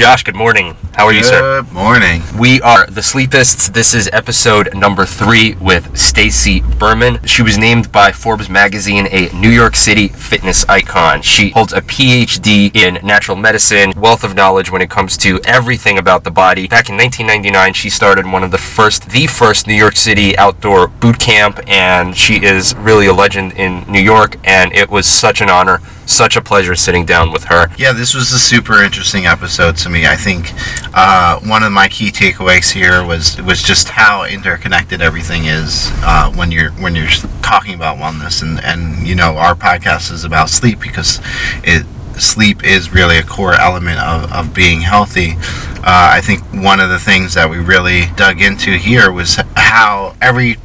Josh, good morning. How are you, sir? Good morning. We are The Sleepists. This is episode number 3 with Stacey Berman. She was named by Forbes magazine a New York City fitness icon. She holds a PhD in natural medicine, wealth of knowledge when it comes to everything about the body. Back in 1999, she started one of the first New York City outdoor boot camp, and she is really a legend in New York, and it was such an honor, such a pleasure sitting down with her. Yeah, this was a super interesting episode to me. I think one of my key takeaways here was just how interconnected everything is when you're talking about wellness, and you know, our podcast is about sleep because sleep is really a core element of being healthy. I think one of the things that we really dug into here was how every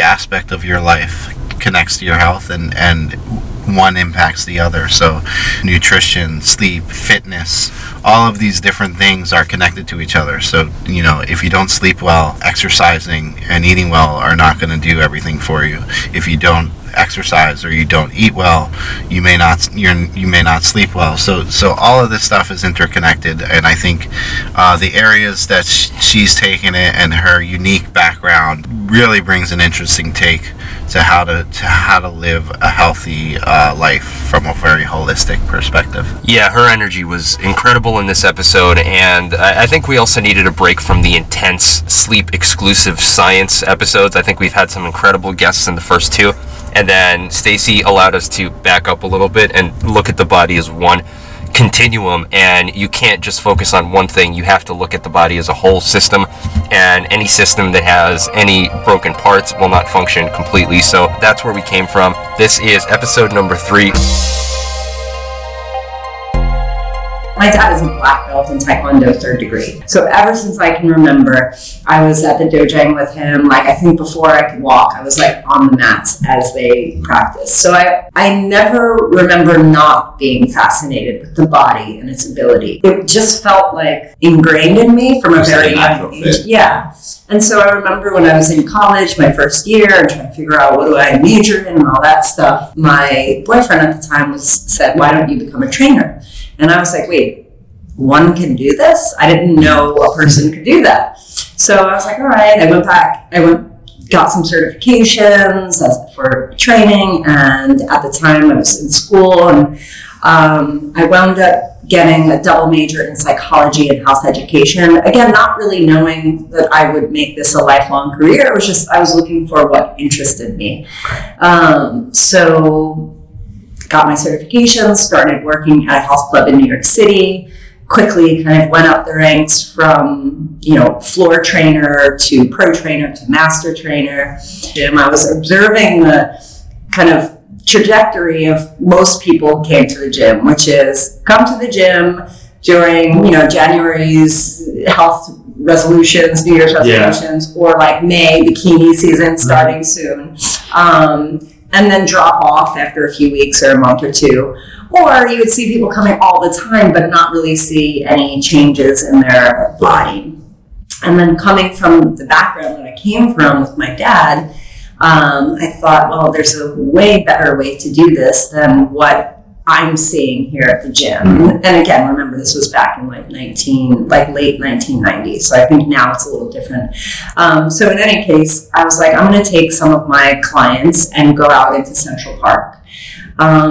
aspect of your life connects to your health, and one impacts the other. So nutrition, sleep, fitness, all of these different things are connected to each other. So, you know, if you don't sleep well, exercising and eating well are not going to do everything for you. If you don't exercise or you don't eat well, you may not sleep well. So all of this stuff is interconnected, and I think the areas that she's taken it and her unique background really brings an interesting take to how to live a healthy life from a very holistic perspective. Yeah, her energy was incredible in this episode, and I think we also needed a break from the intense sleep exclusive science episodes. I think we've had some incredible guests in the first two. And then Stacey allowed us to back up a little bit and look at the body as one continuum, and you can't just focus on one thing. You have to look at the body as a whole system, and any system that has any broken parts will not function completely. So that's where we came from. This is episode number 3. My dad is a black belt in Taekwondo 3rd degree. So ever since I can remember, I was at the Dojang with him. Like, I think before I could walk, I was like on the mats as they practiced. So I never remember not being fascinated with the body and its ability. It just felt like ingrained in me from a very young age. Yeah. And so I remember when I was in college, my first year, and trying to figure out what do I major in and all that stuff, my boyfriend at the time said, why don't you become a trainer? And I was like, wait, one can do this? I didn't know a person could do that. So I was like, all right. I went back. Got some certifications for training. And at the time, I was in school. And I wound up getting a double major in psychology and health education. Again, not really knowing that I would make this a lifelong career. It was just I was looking for what interested me. So got my certification, started working at a health club in New York City, quickly kind of went up the ranks from, you know, floor trainer to pro trainer to master trainer. And I was observing the kind of trajectory of most people who came to the gym, which is come to the gym during, you know, January's health resolutions, New Year's resolutions, or like May, bikini season starting soon. And then drop off after a few weeks or a month or two. Or you would see people coming all the time but not really see any changes in their body. And then coming from the background that I came from with my dad, I thought, well, there's a way better way to do this than what I'm seeing here at the gym. And again, remember, this was back in late 1990s. So I think now it's a little different. So in any case, I was like, I'm going to take some of my clients and go out into Central Park.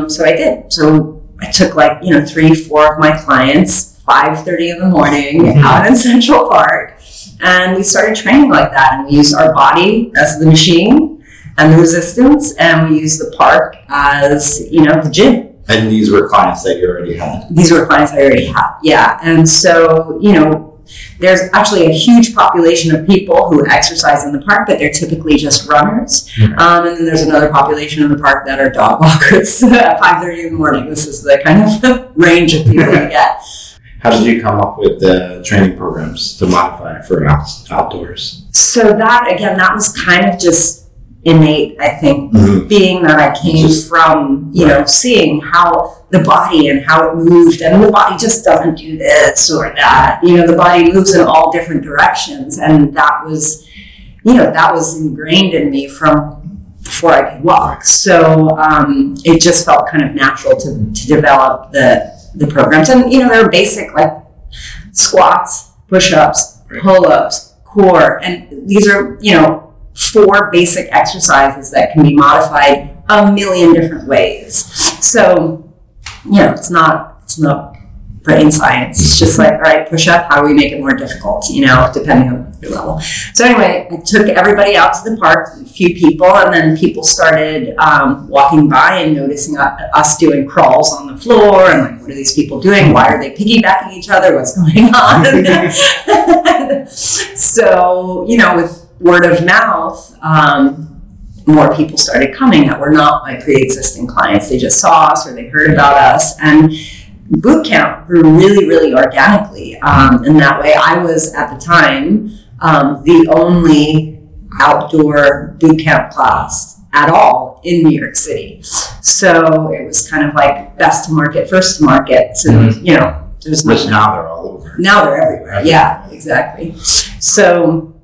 So I did. So I took 3-4 of my clients, 5:30 in the morning, out in Central Park. And we started training like that. And we used our body as the machine and the resistance. And we used the park as, you know, the gym. And these were clients that you already had. These were clients I already had, yeah. And so, you know, there's actually a huge population of people who exercise in the park, but they're typically just runners. And then there's another population in the park that are dog walkers at 5:30 in the morning. This is the kind of range of people you get. How did you come up with the training programs to modify for outdoors? So that was kind of just innate, I think, being that I came from, you know, seeing how the body and how it moved, and the body just doesn't do this or that. You know, the body moves in all different directions, and that was ingrained in me from before I could walk. So it just felt kind of natural to develop the programs, and you know, they're basic like squats, push-ups, pull-ups, core. And these are, you know, 4 basic exercises that can be modified a million different ways. So, you know, it's not brain science. It's just like, all right, push up, how do we make it more difficult, you know, depending on your level. So anyway, I took everybody out to the park, a few people, and then people started walking by and noticing us doing crawls on the floor and like, what are these people doing? Why are they piggybacking each other? What's going on? So, you know, with word of mouth, more people started coming that were not my pre-existing clients. They just saw us or they heard about us. And boot camp grew really, really organically. And that way I was, at the time, the only outdoor boot camp class at all in New York City. So it was kind of like best to market, first to market. So, you know, there's no... Which now they're all over. Now they're everywhere. Yeah, exactly. So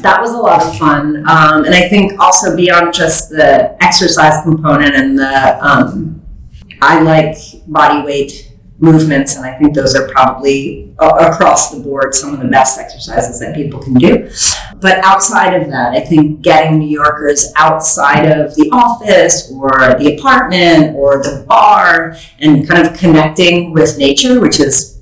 that was a lot of fun. And I think also beyond just the exercise component and the... I like body weight movements, and I think those are probably across the board some of the best exercises that people can do. But outside of that, I think getting New Yorkers outside of the office or the apartment or the bar and kind of connecting with nature, which is,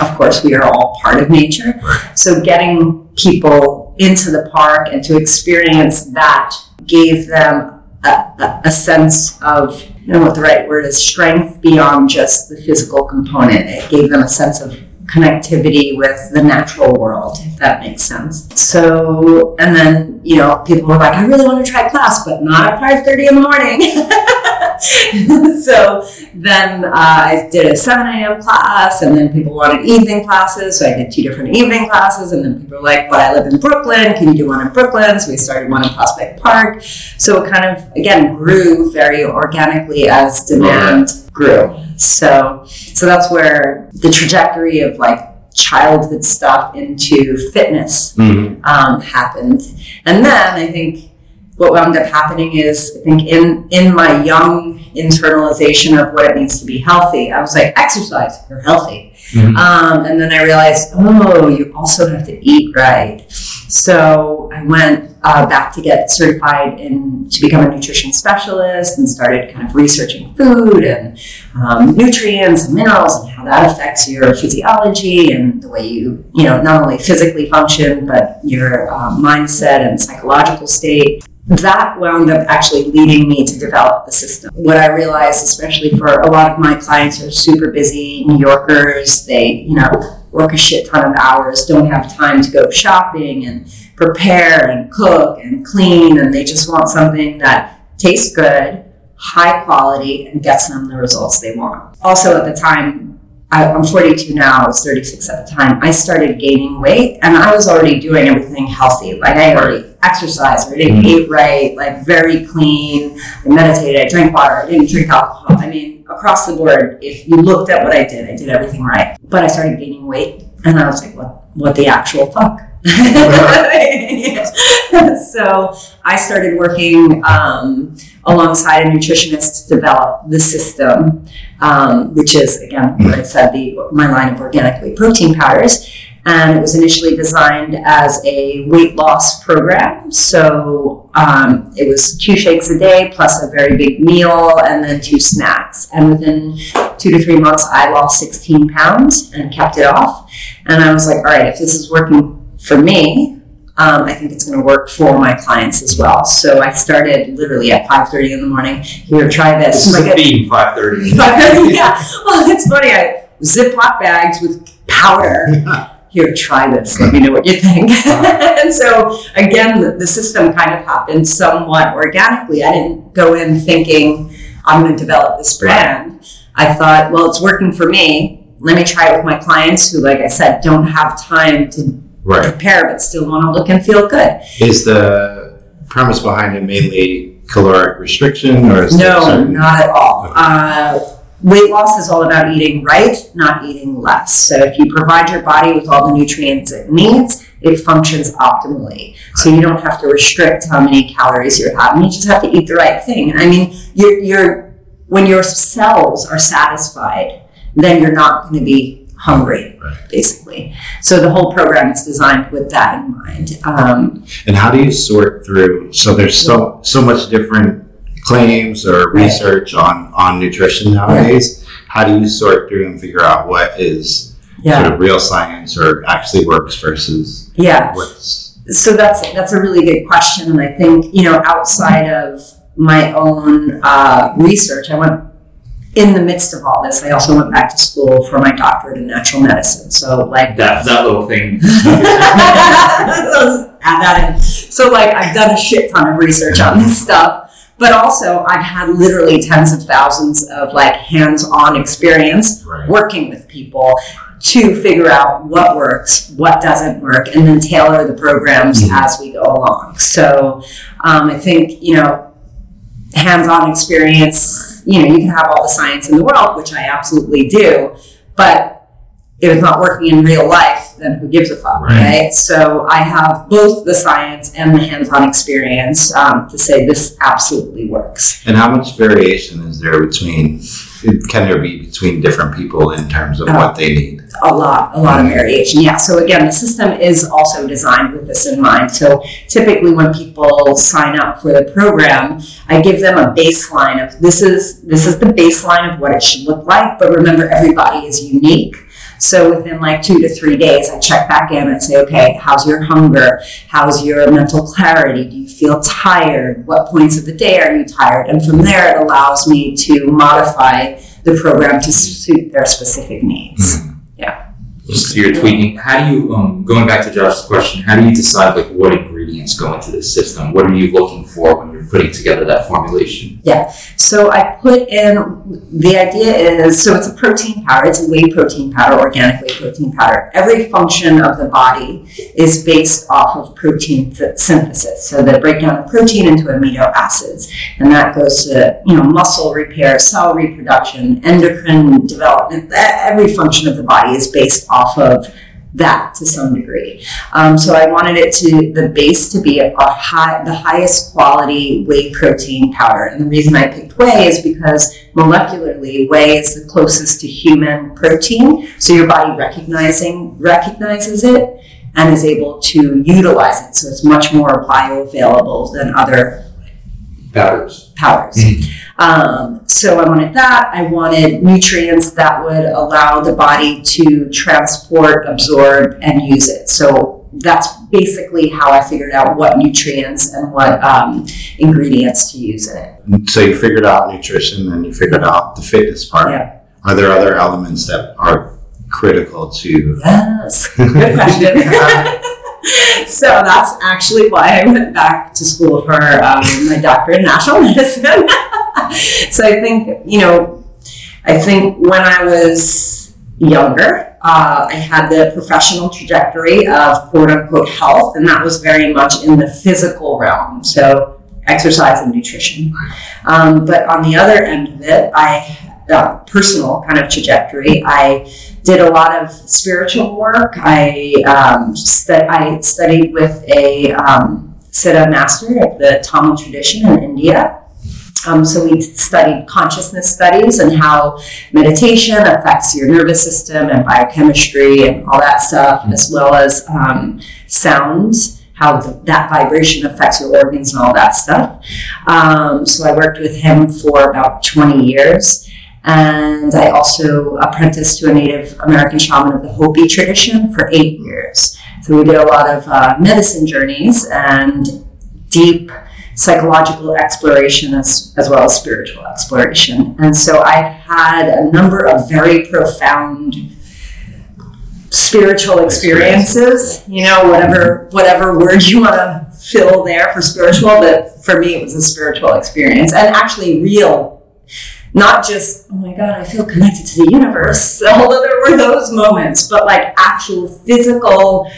of course, we are all part of nature. So getting people into the park and to experience that gave them a sense of, you know what the right word is, strength beyond just the physical component. It gave them a sense of connectivity with the natural world, if that makes sense. So, and then, you know, people were like, I really want to try class, but not at 5:30 in the morning. So then I did a 7 a.m. class, and then people wanted evening classes, so I did 2 different evening classes, and then people were like, but I live in Brooklyn, can you do one in Brooklyn? So we started one in Prospect Park. So it kind of, again, grew very organically as demand grew. So that's where the trajectory of like childhood stuff into fitness happened. And then I think what wound up happening is, I think in my young internalization of what it means to be healthy, I was like, exercise, you're healthy. And then I realized, oh, you also have to eat right. So I went back to get certified to become a nutrition specialist and started kind of researching food and nutrients and minerals and how that affects your physiology and the way you know, not only physically function, but your mindset and psychological state. That wound up actually leading me to develop the system. What I realized, especially for a lot of my clients who are super busy New Yorkers, they, you know, work a shit ton of hours, don't have time to go shopping and prepare and cook and clean, and they just want something that tastes good, high quality, and gets them the results they want. Also, at the time, I'm 42 now, I was 36 at the time, I started gaining weight, and I was already doing everything healthy. Like, I already exercised, I didn't eat right, like very clean, I meditated, I drank water, I didn't drink alcohol. I mean, across the board, if you looked at what I did everything right. But I started gaining weight, and I was like, what the actual fuck? So I started working alongside a nutritionist to develop the system, which is, again, like I said, my line of organically protein powders. And it was initially designed as a weight loss program. So it was 2 shakes a day plus a very big meal and then 2 snacks. And within 2 to 3 months, I lost 16 pounds and kept it off. And I was like, all right, if this is working for me, I think it's going to work for my clients as well. So I started literally at 5:30 in the morning. Here, try this. This is like being 5:30. Yeah. Well, it's funny. I Ziploc bags with powder. Here, try this, let me know what you think. And so, again, the system kind of happened somewhat organically. I didn't go in thinking, I'm going to develop this brand. I thought, well, it's working for me. Let me try it with my clients who, like I said, don't have time to prepare, but still want to look and feel good. Is the premise behind it mainly caloric restriction? Or is no, not at all. Okay. Weight loss is all about eating right, not eating less. So if you provide your body with all the nutrients it needs, it functions optimally. So you don't have to restrict how many calories you're having. You just have to eat the right thing. I mean, when your cells are satisfied, then you're not going to be hungry, right, basically. So the whole program is designed with that in mind. And how do you sort through? So there's so much different claims or research on nutrition nowadays. Right. How do you sort through and figure out what is sort of real science or actually works versus what's... So that's a really good question. And I think, you know, outside of my own research, I went in the midst of all this. I also went back to school for my doctorate in natural medicine. So like that little thing. Add that in. So like I've done a shit ton of research on this stuff. But also I've had literally tens of thousands of like hands-on experience working with people to figure out what works, what doesn't work, and then tailor the programs as we go along. So I think, you know, hands-on experience, you know, you can have all the science in the world, which I absolutely do, but if it's not working in real life, then who gives a fuck, right? So I have both the science and the hands-on experience to say this absolutely works. And how much variation is there between, can there be between different people in terms of what they need? A lot of variation, yeah. So again, the system is also designed with this in mind. So typically when people sign up for the program, I give them a baseline of this is the baseline of what it should look like, but remember everybody is unique. So within like 2 to 3 days, I check back in and say, okay, how's your hunger? How's your mental clarity? Do you feel tired? What points of the day are you tired? And from there, it allows me to modify the program to suit their specific needs. Mm-hmm. Yeah. So you're tweaking. How do you, going back to Josh's question, how do you decide like what ingredients go into this system? What are you looking for when you're putting together that formulation? Yeah. So I put in, the idea is, so it's a protein powder, it's a whey protein powder, organic whey protein powder. Every function of the body is based off of protein synthesis. So they break down the protein into amino acids, and that goes to, you know, muscle repair, cell reproduction, endocrine development. Every function of the body is based off of that to some degree. So I wanted it to, the base to be the highest quality whey protein powder. And the reason I picked whey is because molecularly, whey is the closest to human protein. So your body recognizes it and is able to utilize it. So it's much more bioavailable than other powders. Mm-hmm. So I wanted that. I wanted nutrients that would allow the body to transport, absorb, and use it. So that's basically how I figured out what nutrients and what ingredients to use in it. So you figured out nutrition and you figured out the fitness part. Yeah. Are there other elements that are critical to... Yes, good question. So that's actually why I went back to school for my doctorate in natural medicine. So I think, you know, when I was younger, I had the professional trajectory of quote unquote health, and that was very much in the physical realm. So exercise and nutrition. But on the other end of it, personal kind of trajectory, I did a lot of spiritual work. I studied with a Siddha master of the Tamil tradition in India. So we studied consciousness studies and how meditation affects your nervous system and biochemistry and all that stuff, as well as sounds, how that vibration affects your organs and all that stuff. So I worked with him for about 20 years. And I also apprenticed to a Native American shaman of the Hopi tradition for 8 years. So we did a lot of medicine journeys and deep psychological exploration as well as spiritual exploration. And so I've had a number of very profound spiritual experiences, you know, whatever word you want to fill there for spiritual, but for me it was a spiritual experience and actually real. Not just, oh my God, I feel connected to the universe, although there were those moments, but like actual physical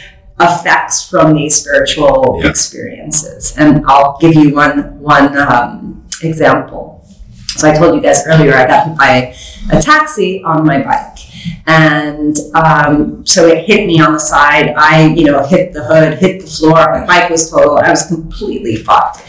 effects from these spiritual experiences. And I'll give you one example. So I told you guys earlier, I got hit by a taxi on my bike. And so it hit me on the side. I, you know, hit the hood, hit the floor. My bike was totaled. I was completely fucked.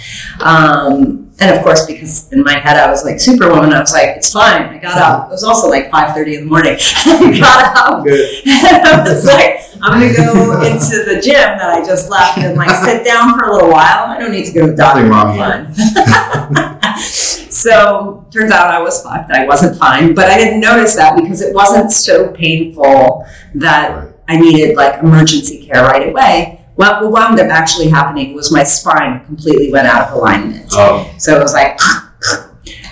And of course, because in my head I was like Superwoman, I was like, it's fine. I got up. It was also like 5:30 in the morning. I got up. Good. And I was like, I'm going to go into the gym that I just left and like sit down for a little while. I don't need to go to the doctor. So turns out I was fucked. I wasn't fine, but I didn't notice that because it wasn't so painful that I needed like emergency care right away. What wound up actually happening was my spine completely went out of alignment. Oh. So it was like,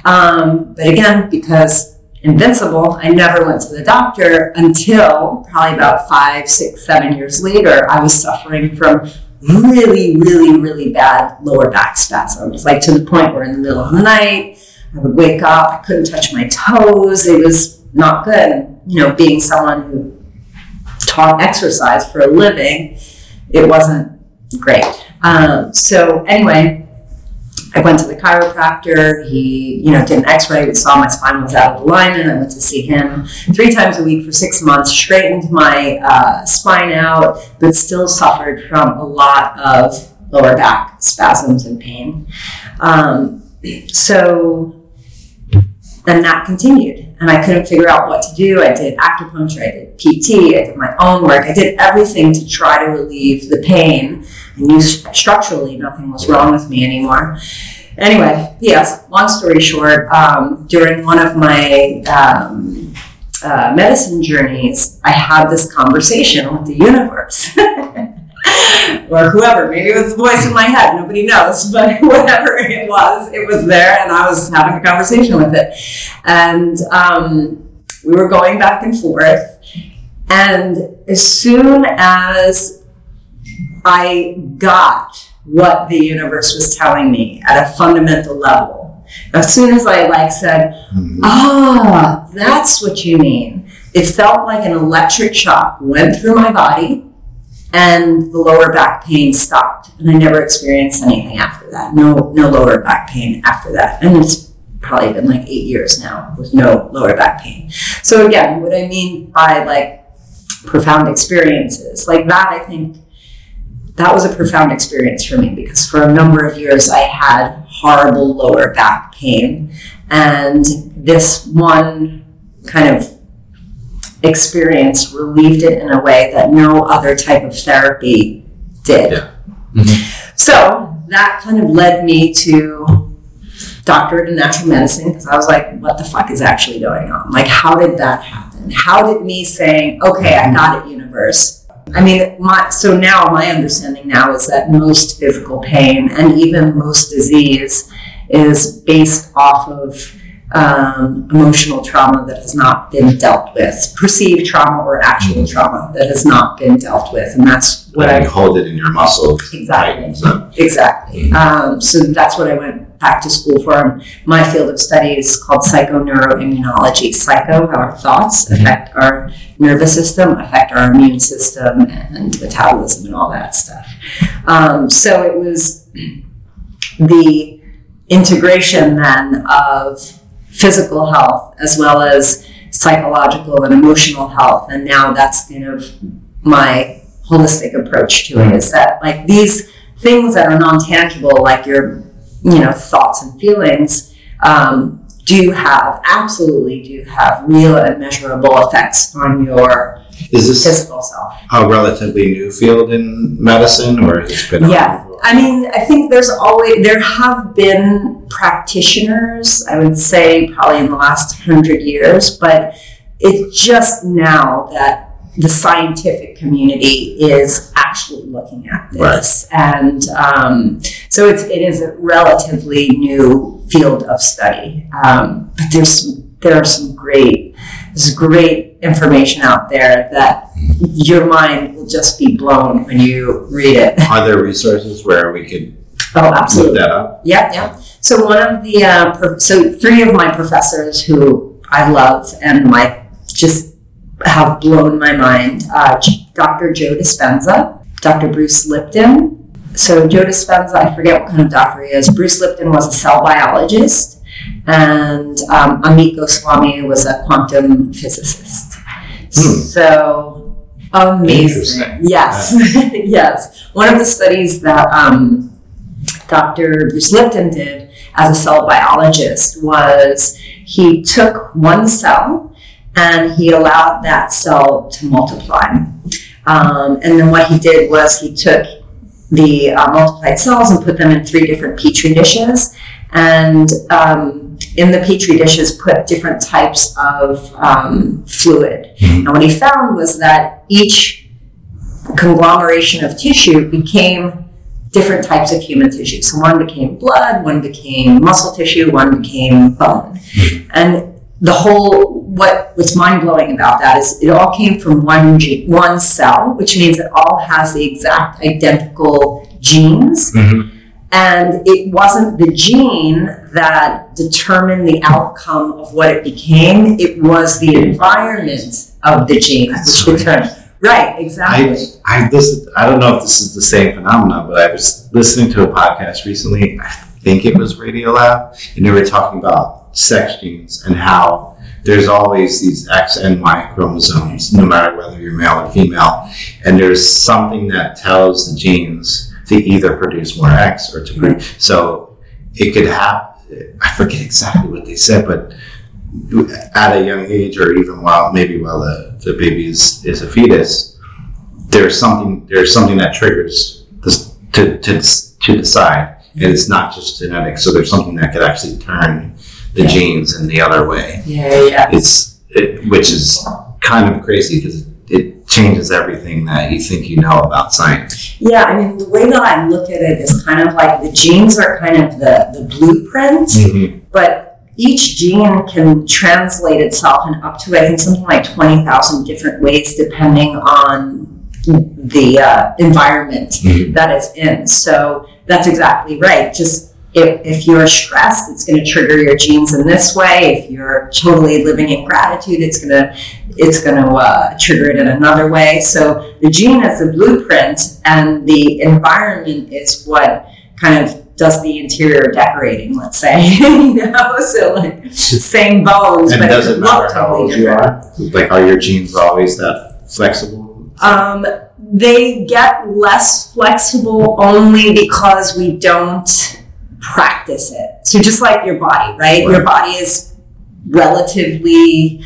but again, because invincible, I never went to the doctor until probably about 5, 6, 7 years later. I was suffering from really, really, really bad lower back spasms, like to the point where in the middle of the night, I would wake up, I couldn't touch my toes. It was not good. You know, being someone who taught exercise for a living, it wasn't great. So anyway, I went to the chiropractor. He, did an x-ray. We saw my spine was out of alignment. I went to see him 3 times a week for 6 months, straightened my spine out, but still suffered from a lot of lower back spasms and pain. So then that continued, and I couldn't figure out what to do. I did acupuncture, I did PT, I did my own work. I did everything to try to relieve the pain. I knew structurally nothing was wrong with me anymore. Anyway, yes, long story short, during one of my medicine journeys, I had this conversation with the universe. Or whoever, maybe it was the voice in my head, nobody knows, but whatever it was there, and I was having a conversation with it. And we were going back and forth, and as soon as I got what the universe was telling me at a fundamental level, as soon as I said, ah, that's what you mean, it felt like an electric shock went through my body, and the lower back pain stopped, and I never experienced anything after that. No lower back pain after that, and it's probably been like 8 years now with no lower back pain. So again, what I mean by profound experiences like that, I think that was a profound experience for me, because for a number of years I had horrible lower back pain, and this one kind of experience relieved it in a way that no other type of therapy did. Yeah. Mm-hmm. So that kind of led me to doctorate in natural medicine, because I was like, what the fuck is actually going on? How did that happen? How did me saying, okay, I got it, universe. So now my understanding now is that most physical pain and even most disease is based off of emotional trauma that has not been dealt with, perceived trauma or actual trauma that has not been dealt with, and that's what I hold it in your muscles. Exactly. Right? So. Exactly. Mm-hmm. So that's what I went back to school for. My field of study is called psychoneuroimmunology. Psycho, how our thoughts affect our nervous system, affect our immune system, and metabolism, and all that stuff. So it was the integration then of physical health as well as psychological and emotional health, and now that's kind of my holistic approach to it, is that these things that are non-tangible, like your thoughts and feelings, do have real and measurable effects on your physical self. A relatively new field in medicine, or it's been I think there have been practitioners, I would say probably in the last 100 years, but it's just now that the scientific community is actually looking at this. Right. And so it is a relatively new field of study. But there's great information out there that your mind will just be blown when you read it. Are there resources where we could look that up? Yeah. So one of the 3 of my professors who I love and just have blown my mind, Dr. Joe Dispenza, Dr. Bruce Lipton. So Joe Dispenza, I forget what kind of doctor he is. Bruce Lipton was a cell biologist. And Amit Goswami was a quantum physicist. So amazing. Yes. Yes. One of the studies that Dr. Bruce Lipton did as a cell biologist was he took one cell and he allowed that cell to multiply. And then what he did was he took the multiplied cells and put them in three different petri dishes, and in the petri dishes put different types of fluid. And what he found was that each conglomeration of tissue became different types of human tissue. So one became blood, one became muscle tissue, one became bone. And the whole, what's mind-blowing about that is it all came from one cell, which means it all has the exact identical genes. Mm-hmm. And it wasn't the gene that determined the outcome of what it became. It was the environment of the gene which determined. Right, exactly. I don't know if this is the same phenomenon, but I was listening to a podcast recently. I think it was Radiolab, and they were talking about sex genes and how there's always these X and Y chromosomes, no matter whether you're male or female, and there's something that tells the genes to either produce more X or to produce. So it could happen. I forget exactly what they said, but at a young age, or even while the baby is a fetus, there's something that triggers this to decide, and it's not just genetics. So there's something that could actually turn the genes in the other way. Yeah. Which is kind of crazy because it changes everything that you think you know about science. Yeah, I mean, the way that I look at it is kind of like the genes are kind of the blueprint, but each gene can translate itself in up to, I think, something like 20,000 different ways, depending on the environment that it's in. So that's exactly right. Just if you're stressed, it's going to trigger your genes in this way. If you're totally living in gratitude, it's going to trigger it in another way. So the gene is the blueprint, and the environment is what kind of does the interior decorating, let's say. So like same bones, and but it doesn't matter how old you are. Like, are your genes always that flexible? They get less flexible only because we don't practice it. So just like your body, right? Your body is relatively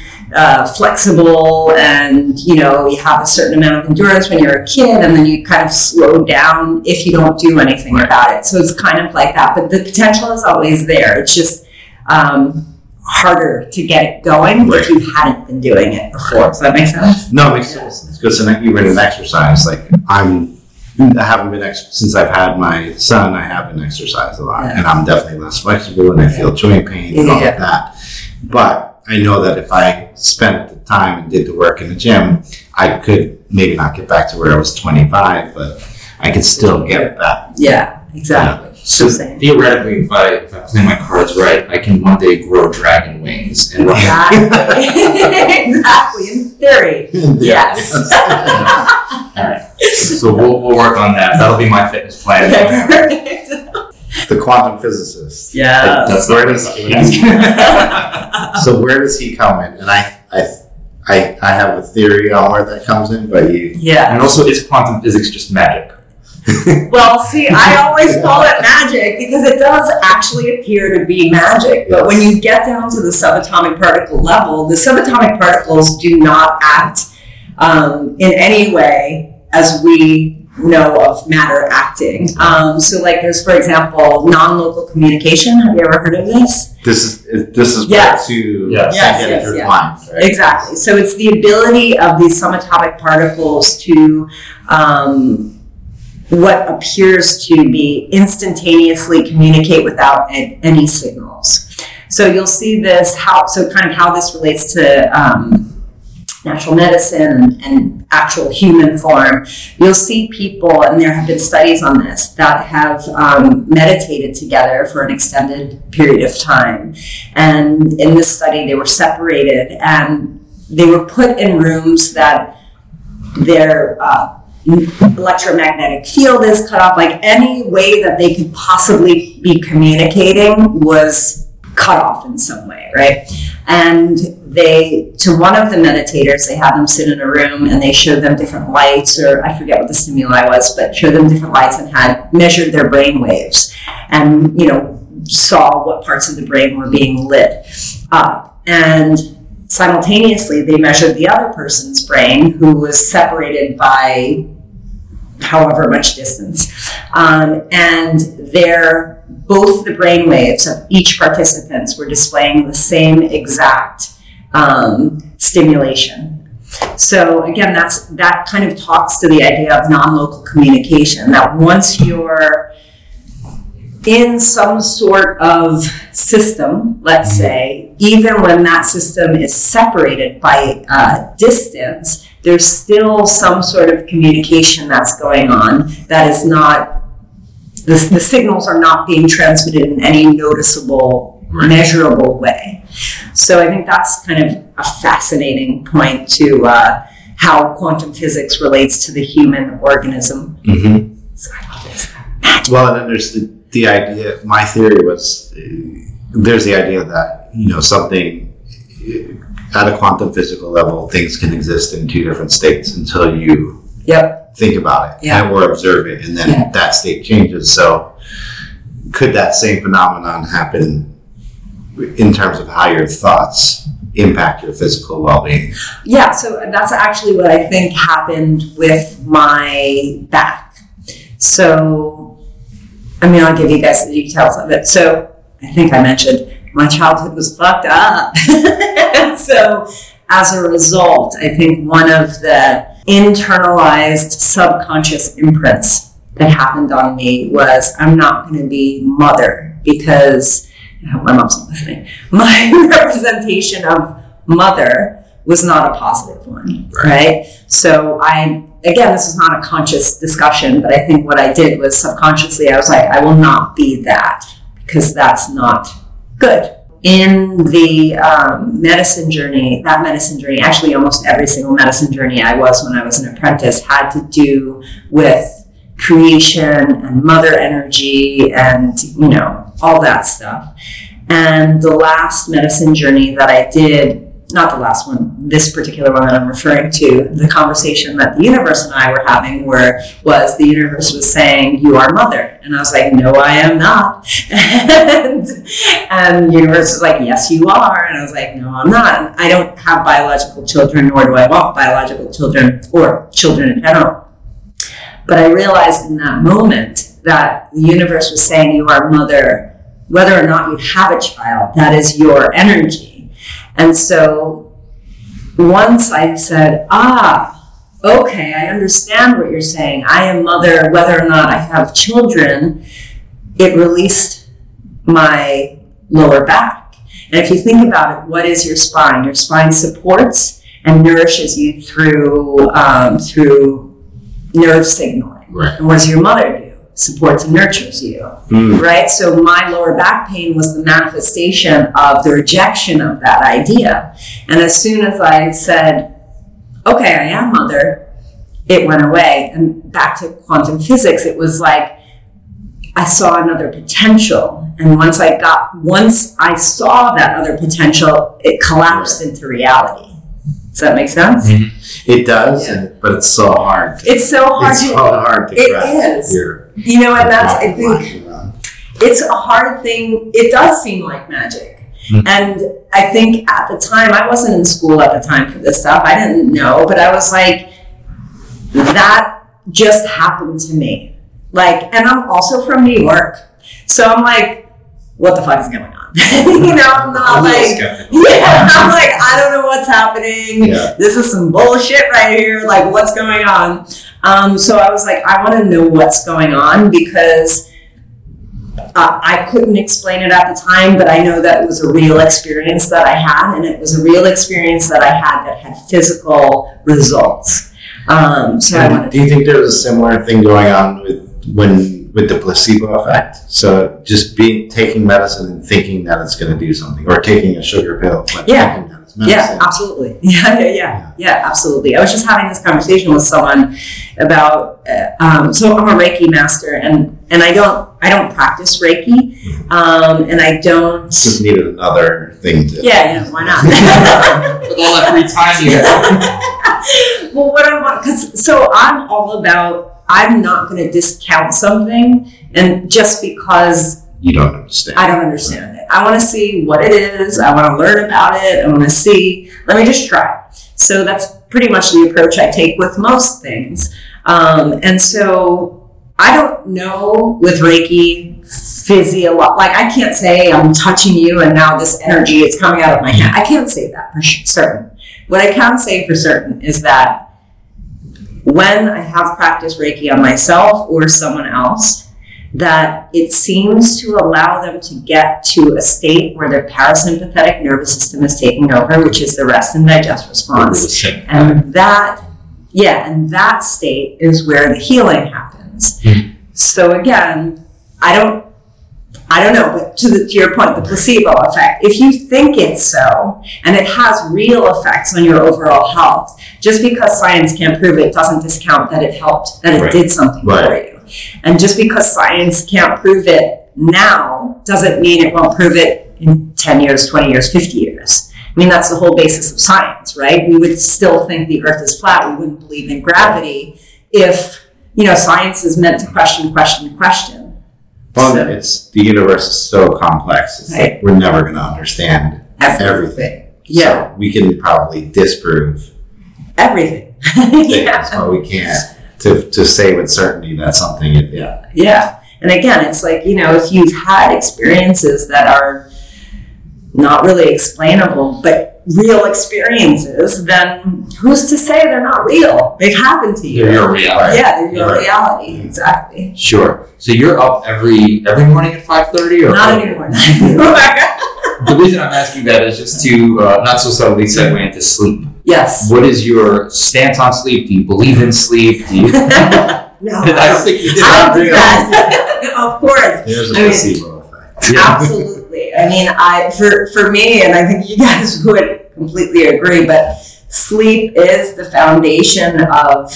flexible, and you know, you have a certain amount of endurance when you're a kid, and then you kind of slow down if you don't do anything about it. So it's kind of like that, but the potential is always there. It's just harder to get it going if you hadn't been doing it before. Does that make sense? No, it makes sense. Because even in exercise, like I haven't been since I've had my son. I haven't exercised a lot, and I'm definitely less flexible, and I feel joint pain and all of that. But I know that if I spent the time and did the work in the gym, I could maybe not get back to where I was 25, but I could still get back. Yeah, exactly. So theoretically, if I play my cards right, I can one day grow dragon wings. And exactly. In theory. Yes. All right. So we'll work on that. That'll be my fitness plan. Perfect. The quantum physicist. Yeah. So where does he come in? And I have a theory on where that comes in, but you. Yeah. And also, is quantum physics just magic? Well, see, I always call it magic because it does actually appear to be magic. But when you get down to the subatomic particle level, the subatomic particles do not act in any way as we know of matter acting. So like there's, for example, non-local communication. Have you ever heard of this? This is yes. To yes, your mind, right? Exactly. So it's the ability of these subatomic particles to what appears to be instantaneously communicate without any signals. So you'll see this, how this relates to natural medicine and actual human form. You'll see people, and there have been studies on this, that have meditated together for an extended period of time. And in this study, they were separated, and they were put in rooms that their electromagnetic field is cut off. Like any way that they could possibly be communicating was cut off in some way, right? And to one of the meditators, they had them sit in a room and they showed them different lights, or I forget what the stimuli was, but showed them different lights and had measured their brain waves. And, you know, saw what parts of the brain were being lit up. And simultaneously, they measured the other person's brain, who was separated by however much distance. And both the brain waves of each participant were displaying the same exact stimulation. So again, that kind of talks to the idea of non-local communication, that once you're in some sort of system, let's say, even when that system is separated by distance, there's still some sort of communication that's going on that is not, the signals are not being transmitted in any noticeable, measurable way. So I think that's kind of a fascinating point to how quantum physics relates to the human organism. Mm-hmm. So I love this. Well, and then there's the idea, my theory was, there's the idea that, something, at a quantum physical level, things can exist in two different states until you think about it or observe it, and then that state changes. So could that same phenomenon happen in terms of how your thoughts impact your physical well-being? Yeah, so that's actually what I think happened with my back. So, I'll give you guys the details of it. So I think I mentioned my childhood was fucked up. So as a result, I think one of the internalized subconscious imprints that happened on me was, I'm not going to be mother, because I hope my mom's not listening. My representation of mother was not a positive one, right? So again, this is not a conscious discussion, but I think what I did was subconsciously, I was like, I will not be that, because that's not good. In the medicine journey, actually almost every single medicine journey I was when I was an apprentice had to do with creation and mother energy and, all that stuff. And the last medicine journey that I did, not the last one, this particular one that I'm referring to, the conversation that the universe and I were having was the universe was saying, you are mother. And I was like, no, I am not. and the universe was like, yes, you are. And I was like, no, I'm not. And I don't have biological children, nor do I want biological children or children in general. But I realized in that moment that the universe was saying, you are mother. Whether or not you have a child, that is your energy. And so once I said, okay, I understand what you're saying. I am mother, whether or not I have children, it released my lower back. And if you think about it, what is your spine? Your spine supports and nourishes you through nerve signaling. Right. And what does your mother do? Supports and nurtures you, right? So my lower back pain was the manifestation of the rejection of that idea. And as soon as I said, okay, I am mother, it went away. And back to quantum physics, it was like I saw another potential. And once I saw that other potential, it collapsed into reality. Does that make sense? Mm-hmm. It does, but it's so hard. It's so hard to grasp. And that's, I think, it's a hard thing. It does seem like magic. Mm-hmm. And I think at the time, I wasn't in school at the time for this stuff. I didn't know, but I was like, that just happened to me. And I'm also from New York. So I'm like, what the fuck is going on? I'm like, I don't know what's happening. Yeah. This is some bullshit right here. What's going on? So I was like, I want to know what's going on, because I couldn't explain it at the time, but I know that it was a real experience that I had, and it was a real experience that I had that had physical results. Do you think there was a similar thing going on with the placebo effect? So just taking medicine and thinking that it's going to do something, or taking a sugar pill. Thinking that it's medicine. Yeah, absolutely. Yeah, absolutely. I was just having this conversation with someone about, so I'm a Reiki master, and I don't practice Reiki. And I don't. Just needed another thing to. Yeah, why not? With all that free time you have. Well, what I want, so I'm all about, I'm not going to discount something, and just because you don't understand. I don't understand it. I want to see what it is. I want to learn about it. I want to see. Let me just try. So that's pretty much the approach I take with most things. And so I don't know with Reiki physiology. Like I can't say I'm touching you and now this energy is coming out of my hand. I can't say that for certain. What I can say for certain is that when I have practiced Reiki on myself or someone else, that it seems to allow them to get to a state where their parasympathetic nervous system is taking over, which is the rest and digest response. And that state is where the healing happens. Mm-hmm. So again, I don't know, but to your point, the placebo effect. If you think it's so, and it has real effects on your overall health, just because science can't prove it doesn't discount that it helped, that it did something for you. And just because science can't prove it now doesn't mean it won't prove it in 10 years, 20 years, 50 years. I mean, that's the whole basis of science, right? We would still think the earth is flat. We wouldn't believe in gravity if, science is meant to question. Well, so, it's the universe is so complex. It's like we're never going to understand everything. Yeah, so we can probably disprove everything. But we can't to say with certainty that something. Yeah. And again, it's like if you've had experiences that are not really explainable, but real experiences, then who's to say they're not real? They've happened to you. They're your reality. Yeah, they're your reality. Exactly. Sure. So you're up every morning at 5:30, or not anymore. The reason I'm asking that is just to not so subtly segue into sleep. Yes. What is your stance on sleep? Do you believe in sleep? Do you? No. I don't think you do. Of course. There's a placebo effect. Yeah. Absolutely. I mean, for me, and I think you guys would completely agree, but sleep is the foundation of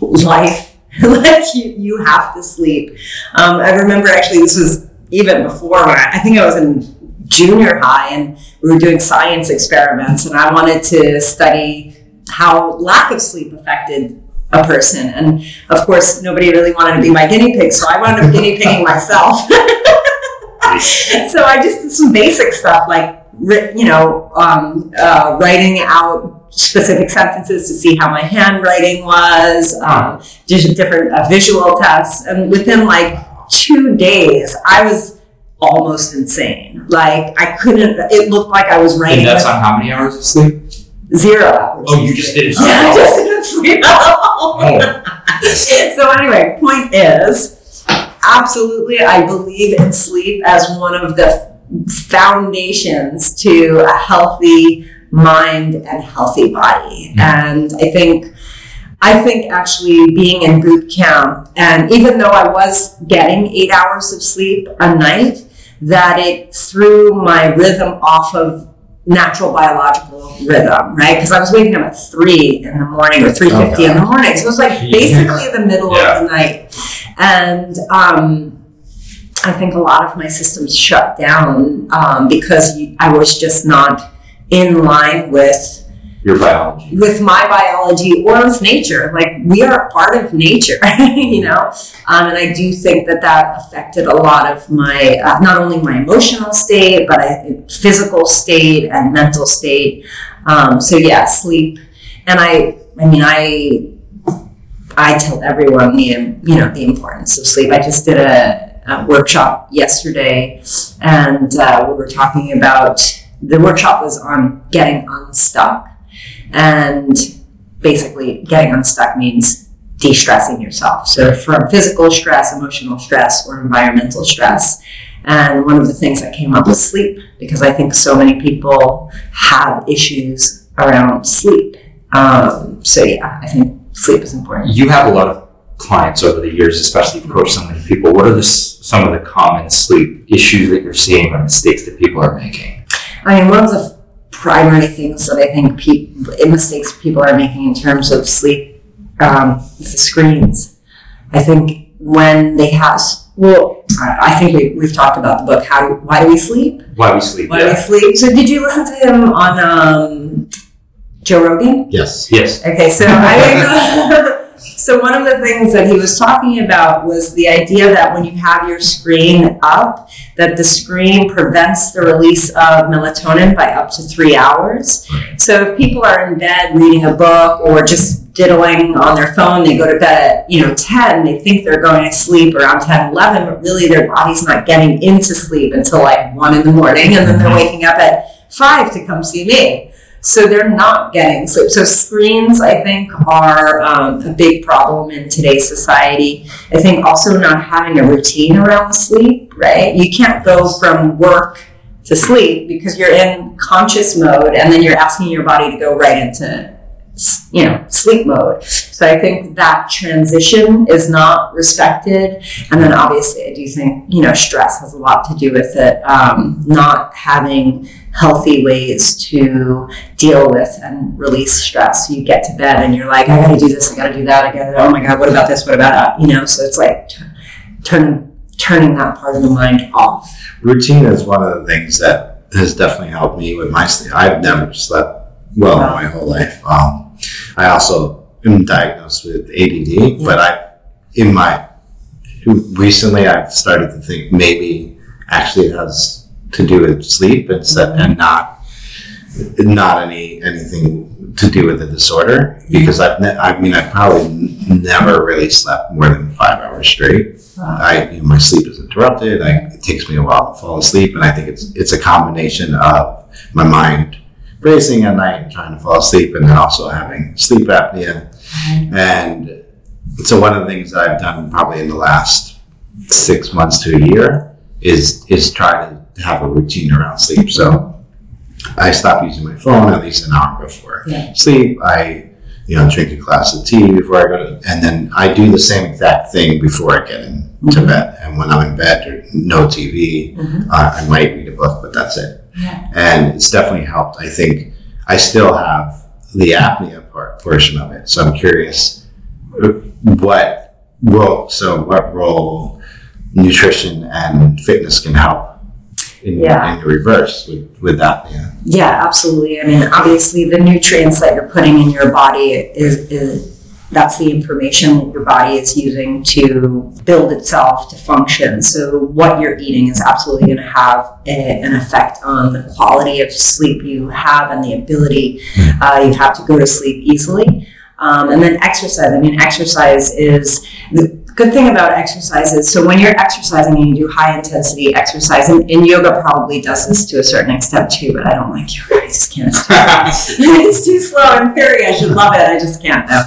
life. You have to sleep. I remember actually this was even before when I think I was in junior high and we were doing science experiments, and I wanted to study how lack of sleep affected a person. And of course, nobody really wanted to be my guinea pig, so I wound up guinea pigging myself. So I just did some basic stuff like, writing out specific sentences to see how my handwriting was, different visual tests. And within like 2 days, I was almost insane. Like I couldn't, it looked like I was writing. And that's on how many hours of sleep? 0 hours. Oh, you just didn't sleep. Yeah, I just didn't sleep at all. So anyway, point is, absolutely, I believe in sleep as one of the foundations to a healthy mind and healthy body. Mm-hmm. And I think actually being in boot camp, and even though I was getting 8 hours of sleep a night, that it threw my rhythm off of natural biological rhythm, right? Because I was waking up at 3 in the morning or 3:50 in the morning. So it was like basically the middle of the night. And I think a lot of my systems shut down because I was just not in line with your biology, with my biology, or with nature. Like we are a part of nature, And I do think that affected a lot of my not only my emotional state, but I think physical state and mental state. Sleep, and I tell everyone the importance of sleep. I just did a workshop yesterday, and we were talking about, the workshop was on getting unstuck. And basically getting unstuck means de-stressing yourself. So from physical stress, emotional stress, or environmental stress. And one of the things that came up was sleep, because I think so many people have issues around sleep. I think sleep is important. You have a lot of clients over the years, especially if you coach so many people. What are some of the common sleep issues that you're seeing or mistakes that people are making? I mean, one of the primary things that I think mistakes people are making in terms of sleep is the screens. I think when they have, I think we've talked about the book, Why Do We Sleep? Why Do We Sleep? So did you listen to him on Joe Rogan? Yes. Okay, so I So one of the things that he was talking about was the idea that when you have your screen up, that the screen prevents the release of melatonin by up to 3 hours. So if people are in bed reading a book or just diddling on their phone, they go to bed at 10, they think they're going to sleep around 10, 11, but really their body's not getting into sleep until like 1 in the morning, and then they're waking up at 5 to come see me. So they're not getting sleep. So screens, I think, are a big problem in today's society. I think also not having a routine around sleep, right? You can't go from work to sleep because you're in conscious mode and then you're asking your body to go right into, sleep mode. So I think that transition is not respected. And then obviously I do think, stress has a lot to do with it. Not having healthy ways to deal with and release stress. You get to bed and you're like, I gotta do this, I gotta do that, oh my God, what about this, what about that? So it's like turning that part of the mind off. Routine is one of the things that has definitely helped me with my sleep. I've never slept well my whole life. I also am diagnosed with ADD, but recently I've started to think maybe actually it has to do with sleep and not anything to do with the disorder, because I've probably never really slept more than 5 hours straight. My sleep is interrupted. It takes me a while to fall asleep, and I think it's a combination of my mind racing at night and trying to fall asleep, and then also having sleep apnea. And so one of the things that I've done probably in the last 6 months to a year is try to have a routine around sleep. So I stop using my phone at least an hour before sleep. I drink a glass of tea before I go to, and then I do the same exact thing before I get into bed. And when I'm in bed, there's no TV. I might read a book, but that's it. And it's definitely helped. I think I still have the apnea portion of it, so I'm curious what role nutrition and fitness can help in reverse with that. Yeah, absolutely. I mean, obviously the nutrients that you're putting in your body is that's the information that your body is using to build itself to function. So what you're eating is absolutely going to have an effect on the quality of sleep you have and the ability you have to go to sleep easily. And then exercise. I mean, exercise is the good thing about exercise is, so when you're exercising and you do high intensity exercise, and yoga probably does this to a certain extent too, but I don't like yoga. I just can't. It's too slow. In theory, I should love it. I just can't though.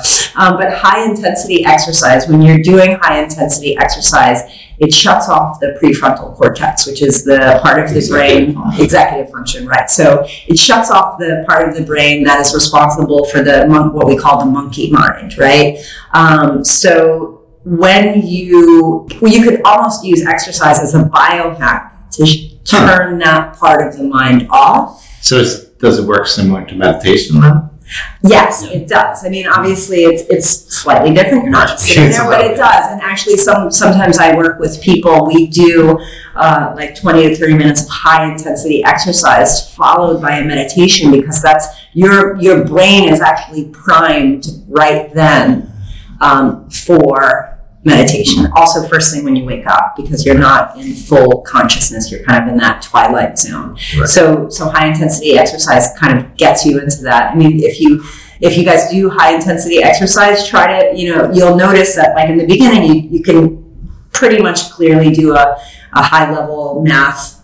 But high intensity exercise, when you're doing high intensity exercise, it shuts off the prefrontal cortex, which is the part of the brain, executive function, right? So it shuts off the part of the brain that is responsible for what we call the monkey mind, right? So when you could almost use exercise as a biohack to turn that part of the mind off. So does it work similar to meditation then? Yes, it does. I mean, obviously, it's slightly different. You're not just sitting there, but it does. And actually, sometimes I work with people. We do 20 to 30 minutes of high intensity exercise followed by a meditation, because that's your brain is actually primed right then for meditation. Also, first thing when you wake up, because you're not in full consciousness, you're kind of in that twilight zone. Right. So high intensity exercise kind of gets you into that. I mean, if you guys do high intensity exercise, try to you'll notice that like in the beginning you can pretty much clearly do a high level math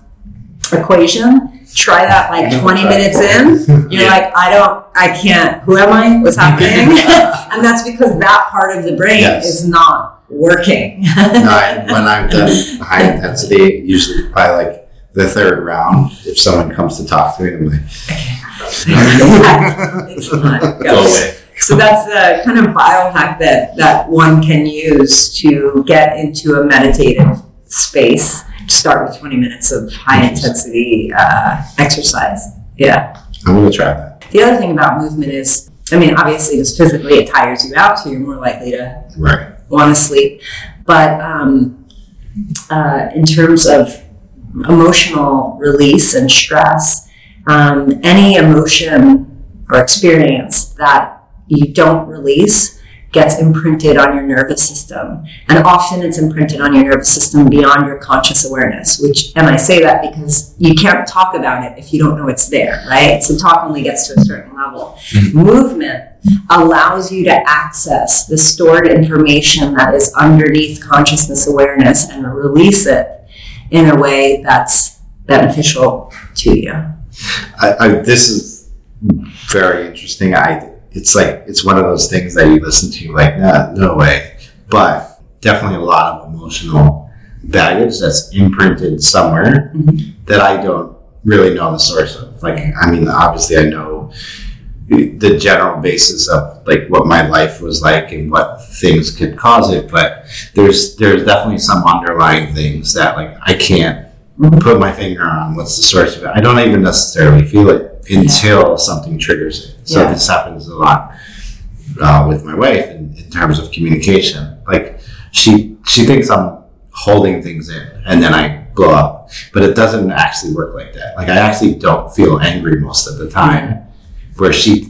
equation. Try that 20 minutes in. You're like, I can't. Who am I? What's happening? And that's because that part of the brain is not working. When I've done high intensity, usually by the third round, if someone comes to talk to me, I'm like, it's not going. So that's the kind of biohack that one can use to get into a meditative space. Start with 20 minutes of high intensity exercise. Yeah, I'm gonna try that. The other thing about movement is, I mean, obviously, just physically it tires you out, so you're more likely to want to sleep, but in terms of emotional release and stress, any emotion or experience that you don't release gets imprinted on your nervous system. And often it's imprinted on your nervous system beyond your conscious awareness, which, and I say that because you can't talk about it if you don't know it's there, right? So talk only gets to a certain level. Movement allows you to access the stored information that is underneath consciousness awareness and release it in a way that's beneficial to you. This is very interesting. It's like, it's one of those things that you listen to, like, no way. But definitely a lot of emotional baggage that's imprinted somewhere that I don't really know the source of. Like, I mean, obviously I know the general basis of like what my life was like and what things could cause it, but there's definitely some underlying things that like I can't put my finger on what's the source of it. I don't even necessarily feel it until something triggers it. So this happens a lot with my wife in terms of communication. Like she thinks I'm holding things in and then I blow up, but it doesn't actually work like that. Like I actually don't feel angry most of the time, where she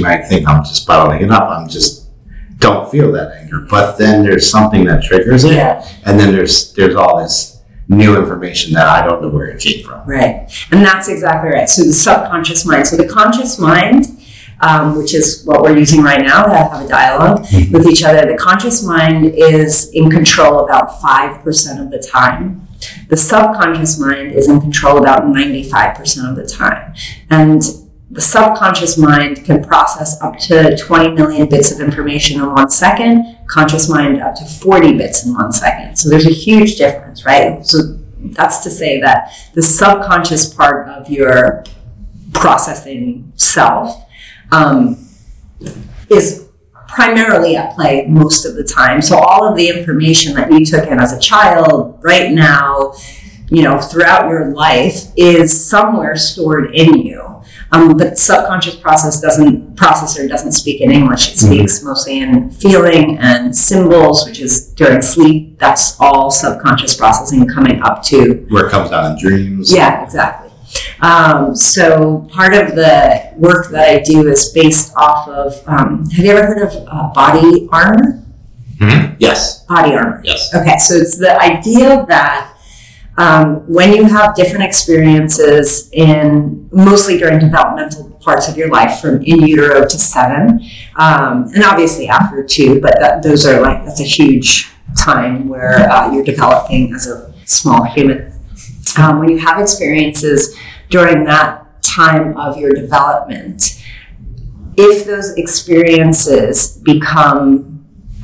might think I'm just bottling it up. I'm just don't feel that anger, but then there's something that triggers it, and then there's all this new information that I don't know where it came from. Right, and that's exactly right. So the subconscious mind. So the conscious mind, which is what we're using right now to have a dialogue with each other, the conscious mind is in control about 5% of the time. The subconscious mind is in control about 95% of the time. And the subconscious mind can process up to 20 million bits of information in 1 second, conscious mind up to 40 bits in 1 second. So there's a huge difference, right? So that's to say that the subconscious part of your processing self is primarily at play most of the time. So all of the information that you took in as a child, right now, you know, throughout your life is somewhere stored in you. But subconscious processor doesn't speak in English. It speaks mostly in feeling and symbols, which is during sleep. That's all subconscious processing coming up to. Where it comes out in dreams. Yeah, exactly. So part of the work that I do is based off of, have you ever heard of body armor? Yes. Body armor. Yes. Okay, so it's the idea that when you have different experiences in mostly during developmental parts of your life from in utero to 7, and obviously after 2, but those are like, that's a huge time where you're developing as a small human. When you have experiences during that time of your development, if those experiences become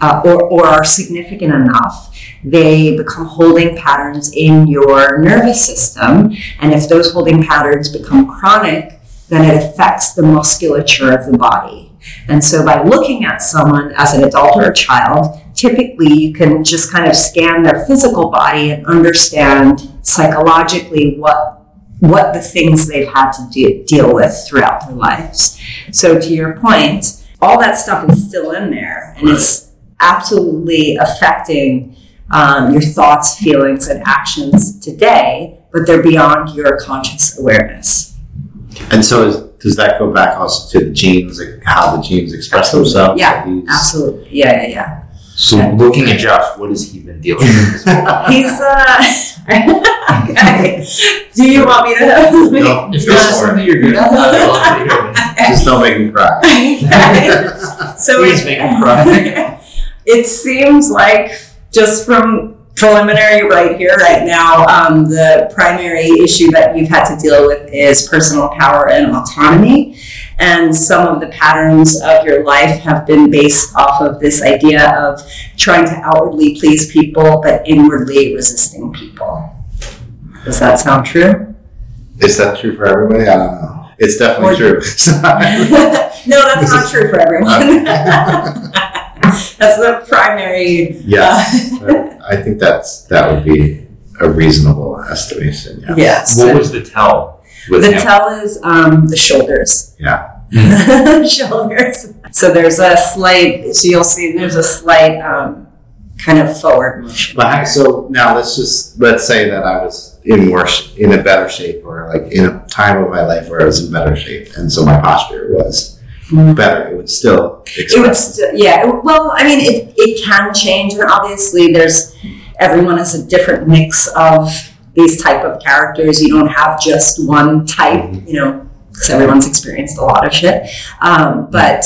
or are significant enough, they become holding patterns in your nervous system. And if those holding patterns become chronic, then it affects the musculature of the body. And so by looking at someone as an adult or a child, typically you can just kind of scan their physical body and understand psychologically what the things they've had to deal with throughout their lives. So to your point, all that stuff is still in there and it's absolutely affecting your thoughts, feelings, and actions today, but they're beyond your conscious awareness. And so does that go back also to the genes, like how the genes express themselves? Yeah, absolutely. Yeah. So looking at Jeff, what has he been dealing with? He's, okay. Do you want me to help me? No, if there's something you're good at, I love to hear it. Just don't make him cry. Please make him cry. It seems like, just from preliminary right here, right now, the primary issue that you've had to deal with is personal power and autonomy. And some of the patterns of your life have been based off of this idea of trying to outwardly please people, but inwardly resisting people. Does that sound true? Is that true for everybody? I don't know. It's definitely true. No, that's not true for everyone. That's the primary. Yes, I think that would be a reasonable estimation. Yeah. Yes. What was the tell? Tell is the shoulders. Yeah. Shoulders. So there's a slight. So you'll see there's a slight kind of forward motion. So now let's say that I was in a better shape, or like in a time of my life where I was in better shape, and so my posture was better. It would still express. It would well, I mean, it can change, and obviously everyone has a different mix of these type of characters. You don't have just one type, you know, because everyone's experienced a lot of shit. But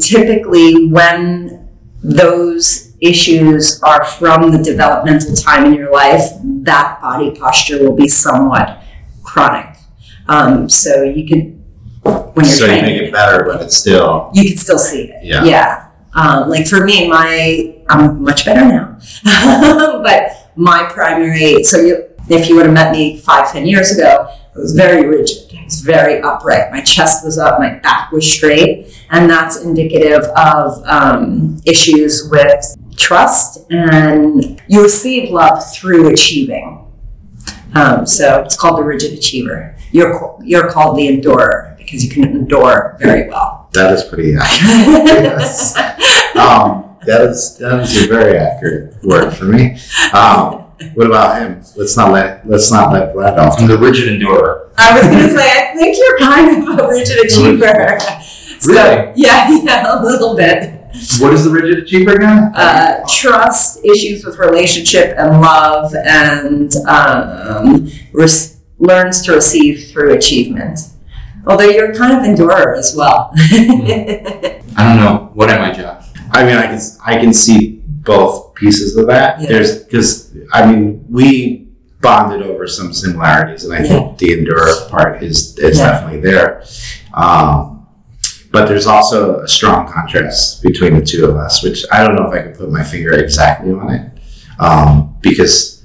typically when those issues are from the developmental time in your life, that body posture will be somewhat chronic. So you can, when you're training, you make it better, but it's still, you can still see it. Yeah. Yeah. Like for me, I'm much better now, but my primary, if you would have met me 5-10 years ago, I was very rigid. I was very upright. My chest was up, my back was straight. And that's indicative of issues with trust, and you receive love through achieving. So it's called the rigid achiever. You're called the endurer because you can endure very well. That is pretty accurate. Yes. That is a very accurate word for me. What about him? Let's not let Vlad off. I'm the rigid endurer. I was going to say, I think you're kind of a rigid achiever. So, really? Yeah, a little bit. What is the rigid achiever again? Trust, issues with relationship and love, and learns to receive through achievement. Although you're kind of endurer as well. I don't know. What am I, Josh? I mean, I can see both pieces of that. Yeah. We bonded over some similarities, and I think the endurer part is definitely there. But there's also a strong contrast between the two of us, which I don't know if I can put my finger exactly on it, because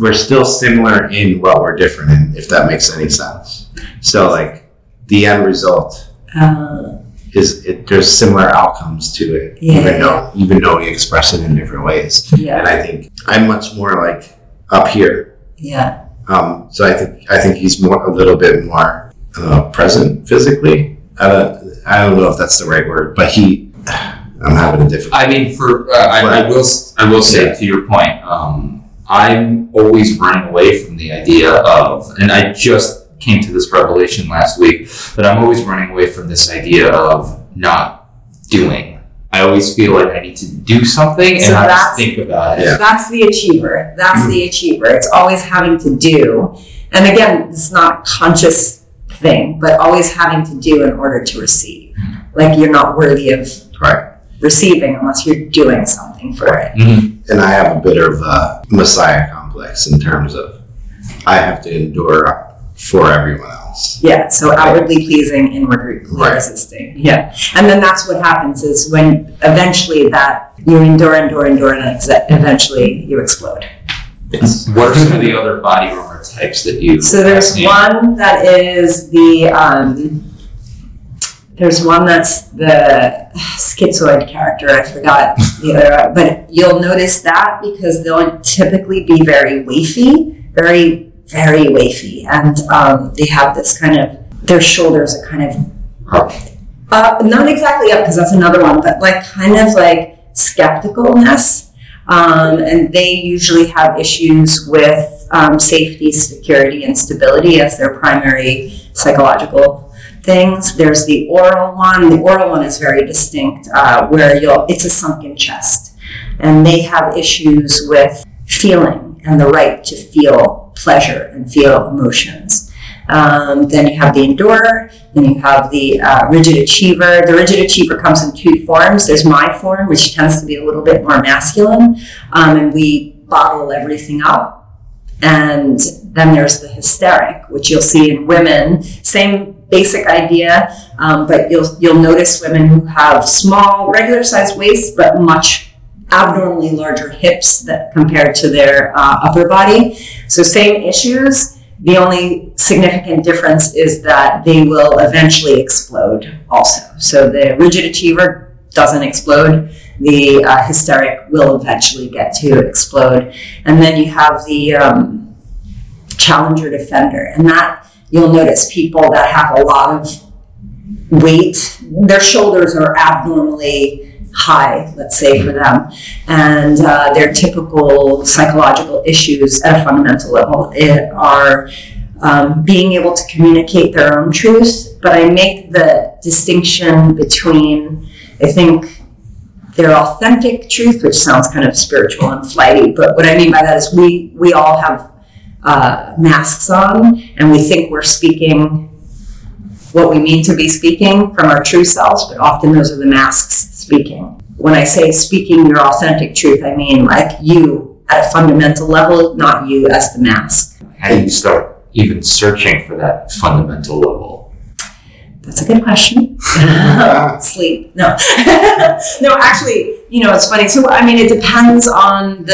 we're still similar in what we're different in, if that makes any sense. So like the end result there's similar outcomes to it, even though we express it in different ways. Yeah. And I think I'm much more like up here. Yeah. So I think he's a little bit more present physically. I don't know if that's the right word, but I'm having a difficult. I mean, I will say to your point, I'm always running away from the idea of, and I just came to this revelation last week, that I'm always running away from this idea of not doing. I always feel like I need to do something, so I just think about it. That's the achiever. That's the achiever. It's always having to do. And again, it's not a conscious thing, but always having to do in order to receive. Like you're not worthy of receiving unless you're doing something for it. Mm-hmm. And I have a bit of a messiah complex in terms of I have to endure for everyone else. Yeah, so outwardly pleasing, inwardly resisting. Yeah. And then that's what happens is when eventually that you endure, and eventually you explode. Yes. What are some of the other body armor types that you... So there's one that is the... there's one that's the schizoid character. I forgot the other, but you'll notice that because they'll typically be very wafy, very... very wavy, and they have this kind of, their shoulders are kind of up, not exactly up because that's another one, but like kind of like skepticalness, and they usually have issues with safety, security, and stability as their primary psychological things. There's the oral one. The oral one is very distinct, where it's a sunken chest, and they have issues with feeling and the right to feel pleasure and feel emotions. Then you have the endurer, then you have the rigid achiever. The rigid achiever comes in two forms. There's my form, which tends to be a little bit more masculine, and we bottle everything up. And then there's the hysteric, which you'll see in women. Same basic idea, but you'll notice women who have small, regular-sized waists, but much abnormally larger hips that compared to their upper body. So same issues. The only significant difference is that they will eventually explode also. So the rigid achiever doesn't explode. The hysteric will eventually get to explode. And then you have the challenger defender. And that you'll notice people that have a lot of weight, their shoulders are abnormally high, let's say, for them, and their typical psychological issues at a fundamental level are being able to communicate their own truth, but I make the distinction between, I think, their authentic truth, which sounds kind of spiritual and flighty, but what I mean by that is we all have masks on, and we think we're speaking what we mean to be speaking from our true selves, but often those are the masks speaking. When I say speaking your authentic truth, I mean like you at a fundamental level, not you as the mask. How do you start even searching for that fundamental level? That's a good question. Sleep. No. No, actually, it's funny. So, I mean, it depends on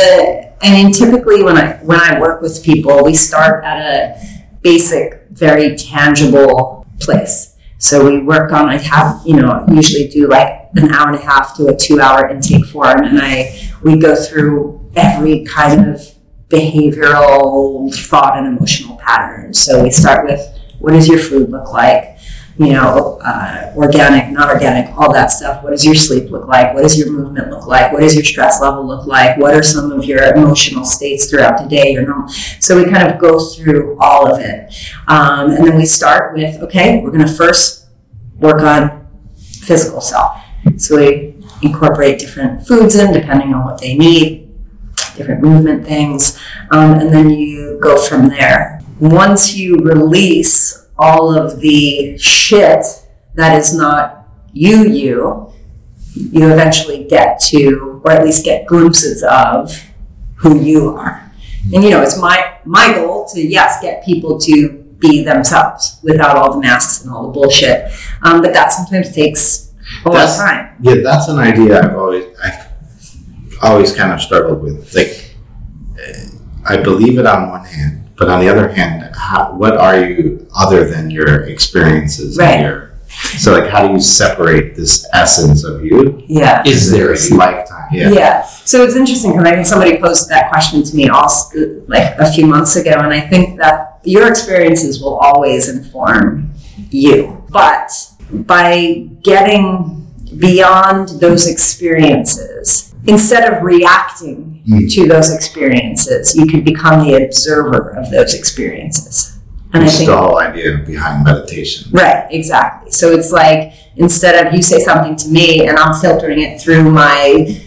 typically when I work with people, we start at a basic, very tangible place. So we work on, usually do like an hour and a half to a 2-hour intake form. And we go through every kind of behavioral, thought and emotional pattern. So we start with, what does your food look like? Organic, not organic, all that stuff. What does your sleep look like? What does your movement look like? What does your stress level look like? What are some of your emotional states throughout the day? So we kind of go through all of it. And then we start with, okay, we're going to first work on physical self. So we incorporate different foods in, depending on what they need, different movement things. And then you go from there. Once you release all of the shit that is not you eventually get to, or at least get glimpses of, who you are. And it's my goal to, yes, get people to be themselves without all the masks and all the bullshit. But that sometimes takes a lot of time. Yeah, that's an idea I've always kind of struggled with. Like, I believe it on one hand, but on the other hand, what are you other than your experiences? Right. And so like, how do you separate this essence of you? Yeah. Is there a lifetime? Yeah. So it's interesting because I think somebody posed that question to me like a few months ago. And I think that your experiences will always inform you. But by getting beyond those experiences, instead of reacting to those experiences, you can become the observer of those experiences. And it's the whole idea behind meditation. Right, exactly. So it's like, instead of you say something to me and I'm filtering it through my,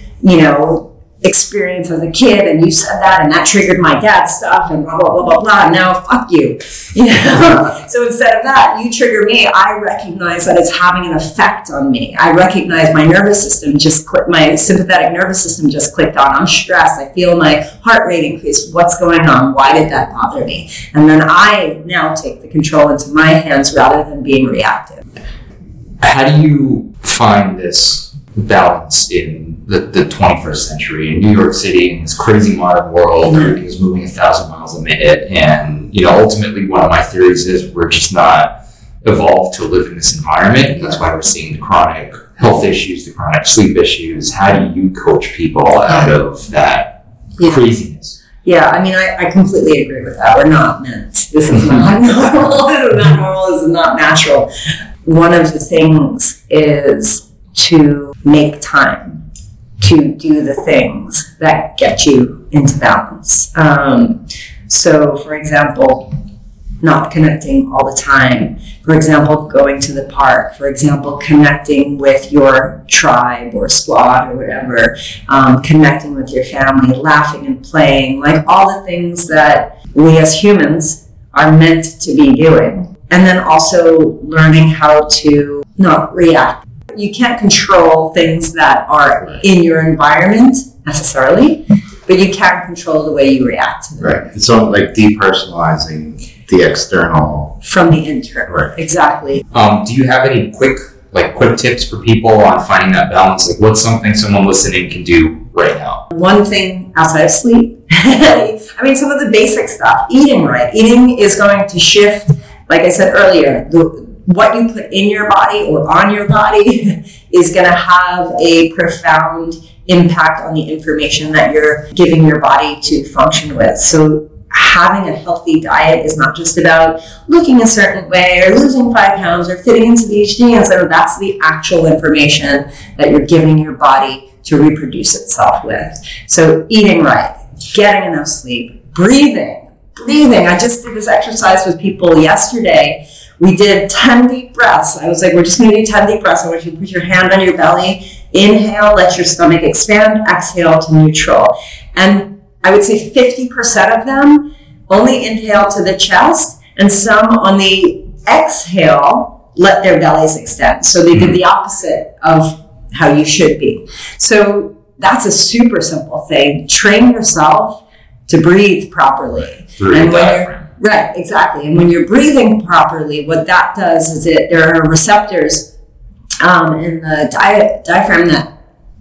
experience as a kid, and you said that and that triggered my dad's stuff and blah, blah, blah, blah, blah, and now fuck you. So instead of that, you trigger me, I recognize that it's having an effect on me. I recognize my sympathetic nervous system just clicked on. I'm stressed. I feel my heart rate increase. What's going on? Why did that bother me? And then I now take the control into my hands rather than being reactive. How do you find this balance in the 21st century in New York City, in this crazy modern world where everything's moving 1,000 miles a minute? And ultimately, one of my theories is we're just not evolved to live in this environment, and that's why we're seeing the chronic health issues, the chronic sleep issues. How do you coach people out of that craziness? Yeah, I mean, I completely agree with that. We're not meant. This is not normal. This is not normal. This is not natural. One of the things is to make time to do the things that get you into balance. So, for example, not connecting all the time. For example, going to the park. For example, connecting with your tribe or squad or whatever. Connecting with your family, laughing and playing. Like all the things that we as humans are meant to be doing. And then also learning how to not react. You can't control things that are in your environment necessarily, but you can control the way you react to them. Right. So like depersonalizing the external from the internal. Right. Exactly. Do you have any quick tips for people on finding that balance? Like, what's something someone listening can do right now? One thing outside of sleep. I mean, some of the basic stuff. Eating right. Eating is going to shift, like I said earlier, what you put in your body or on your body is going to have a profound impact on the information that you're giving your body to function with. So having a healthy diet is not just about looking a certain way or losing 5 pounds or fitting into the HD. And so that's the actual information that you're giving your body to reproduce itself with. So eating right, getting enough sleep, breathing. I just did this exercise with people yesterday We did 10 deep breaths. I was like, we're just going to do 10 deep breaths. I want you to put your hand on your belly. Inhale, let your stomach expand. Exhale to neutral. And I would say 50% of them only inhale to the chest, and some on the exhale let their bellies extend. So they did the opposite of how you should be. So that's a super simple thing. Train yourself to breathe properly. Right, exactly. And when you're breathing properly, what that does is there are receptors in the diaphragm that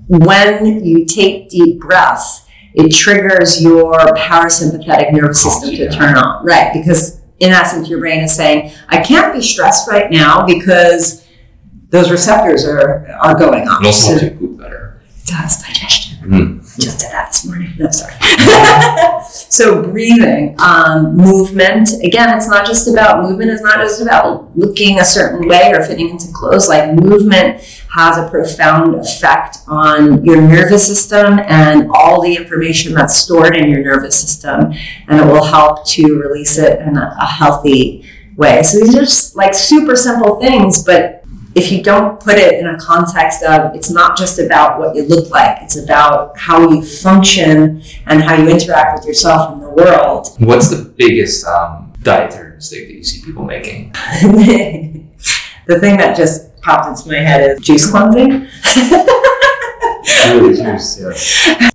when you take deep breaths, it triggers your parasympathetic nervous system to turn on. Right, because in essence, your brain is saying, I can't be stressed right now because those receptors are going off. It also helps you poop better. It does digestion. Just did that this morning. No, sorry. So breathing, movement. Again, it's not just about movement. It's not just about looking a certain way or fitting into clothes. Like movement has a profound effect on your nervous system and all the information that's stored in your nervous system. And it will help to release it in a healthy way. So these are just like super simple things, but if you don't put it in a context of, it's not just about what you look like, it's about how you function and how you interact with yourself and the world. What's the biggest dietary mistake that you see people making? The thing that just popped into my head is juice cleansing.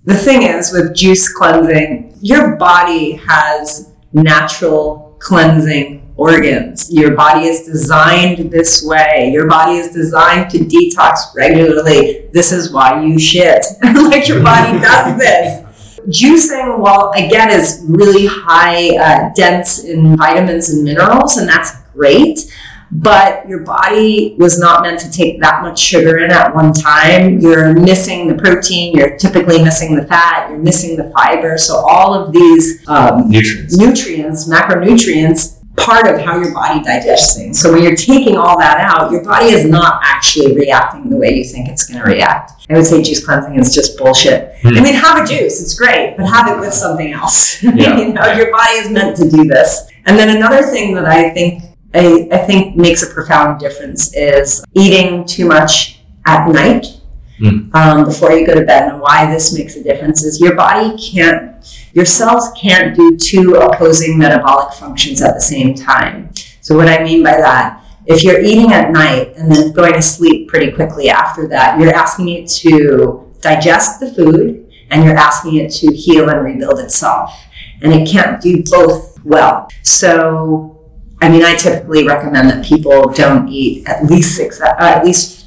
The thing is, with juice cleansing, your body has natural cleansing organs. Your body is designed this way. Your body is designed to detox regularly. This is why you shit. Like your body does this. Juicing, while again is really high, dense in vitamins and minerals, and that's great, but your body was not meant to take that much sugar in at one time. You're missing the protein, you're typically missing the fat, you're missing the fiber. So all of these nutrients, macronutrients, part of how your body digests things. So when you're taking all that out, your body is not actually reacting the way you think it's going to react. I would say juice cleansing is just bullshit. I mean, have a juice, it's great, but have it with something else. You know, your body is meant to do this. And then another thing that I think makes a profound difference is eating too much at night before you go to bed. And why this makes a difference is your body can't, your cells can't do two opposing metabolic functions at the same time. So what I mean by that, if you're eating at night and then going to sleep pretty quickly after that, you're asking it to digest the food and you're asking it to heal and rebuild itself. And it can't do both well. So, I mean, I typically recommend that people don't eat at least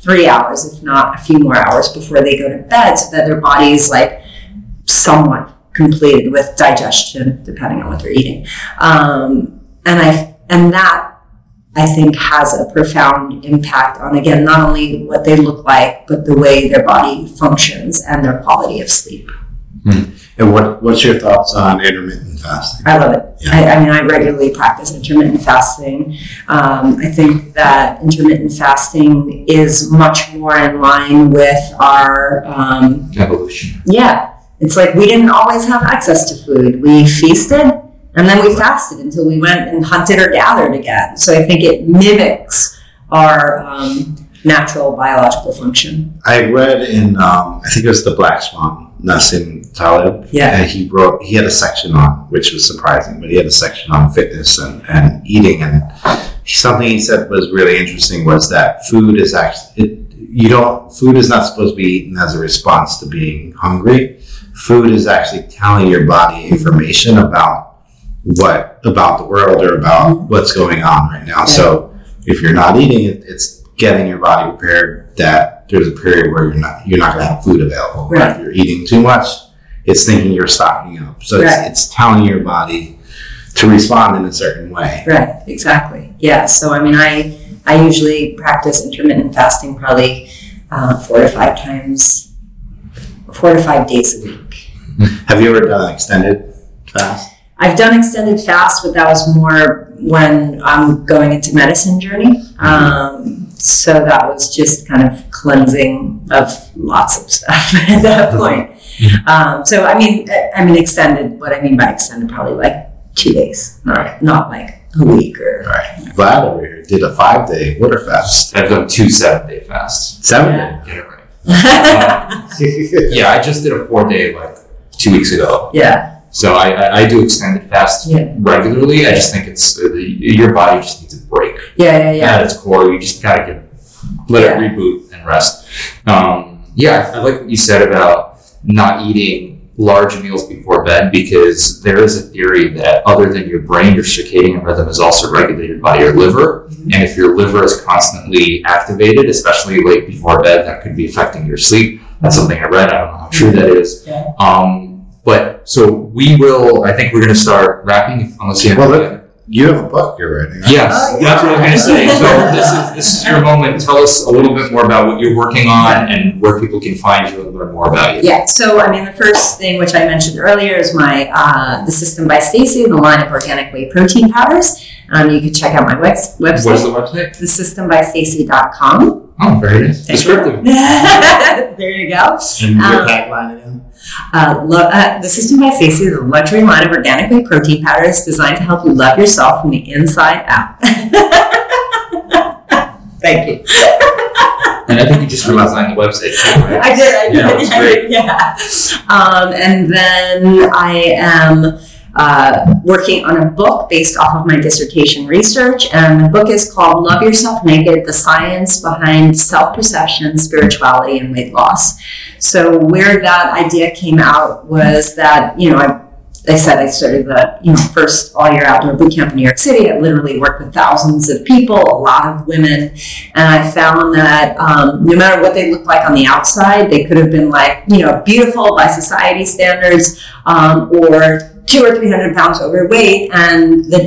3 hours, if not a few more hours before they go to bed, so that their body is like somewhat completed with digestion, depending on what they're eating. And that, I think, has a profound impact on, again, not only what they look like, but the way their body functions and their quality of sleep. And what's your thoughts on intermittent fasting? I love it. Yeah. I mean, I regularly practice intermittent fasting. I think that intermittent fasting is much more in line with our evolution. Yeah. It's like we didn't always have access to food. We feasted and then we fasted until we went and hunted or gathered again. So I think it mimics our natural biological function. I read in, I think it was the Black Swan, Nassim Taleb. Yeah. And he had a section on, which was surprising, but he had a section on fitness and eating. And something he said was really interesting was that food is actually, food is not supposed to be eaten as a response to being hungry. Food is actually telling your body information about the world or about what's going on right now. So if you're not eating it, it's getting your body prepared that there's a period where you're not going to have food available. Right. If you're eating too much, it's thinking you're stocking up. So it's telling your body to respond in a certain way. Right. Exactly. Yeah. So, I mean, I usually practice intermittent fasting probably 4 to 5 days a week. Have you ever done extended fast? I've done extended fast, but that was more when I'm going into medicine journey. So that was just kind of cleansing of lots of stuff at that point. So I mean extended, what I mean by extended, probably like 2 days. Not like a week or... Right. Vlad over here did a 5-day water fast. I've done two 7-day fasts. 7-day? Get it right. Yeah, I just did a 4-day like 2 weeks ago. Yeah. So I do extended fasts regularly. I just think it's your body just needs a break. Yeah. At its core, you just gotta let it reboot and rest. I like what you said about not eating large meals before bed, because there is a theory that other than your brain, your circadian rhythm is also regulated by your liver. Mm-hmm. And if your liver is constantly activated, especially late before bed, that could be affecting your sleep. That's something I read. I don't know how true that is. Yeah. But so we will, I think we're going to start wrapping. Unless you have you have a book you're writing. Yes, that's what I'm going to say. So this is your moment. Tell us a little bit more about what you're working on and where people can find you and learn more about you. Yeah, so I mean, the first thing which I mentioned earlier is my The System by Stacey, the line of organic whey protein powders. You can check out my website. What's the website? TheSystemByStacey.com. Oh, very nice. Descriptive. There you go. And your tagline again? The System by Stacey is a luxury line of organic whey protein powders designed to help you love yourself from the inside out. Thank you. And I think you just realized the website too, right? I did. Yeah. And then I am... working on a book based off of my dissertation research, and the book is called Love Yourself Naked, The Science Behind Self-Perception, Spirituality, and Weight Loss. So where that idea came out was that, I started the first all-year outdoor boot camp in New York City. I literally worked with thousands of people, a lot of women, and I found that no matter what they looked like on the outside, they could have been beautiful by society standards, or 200 or 300 pounds overweight, and the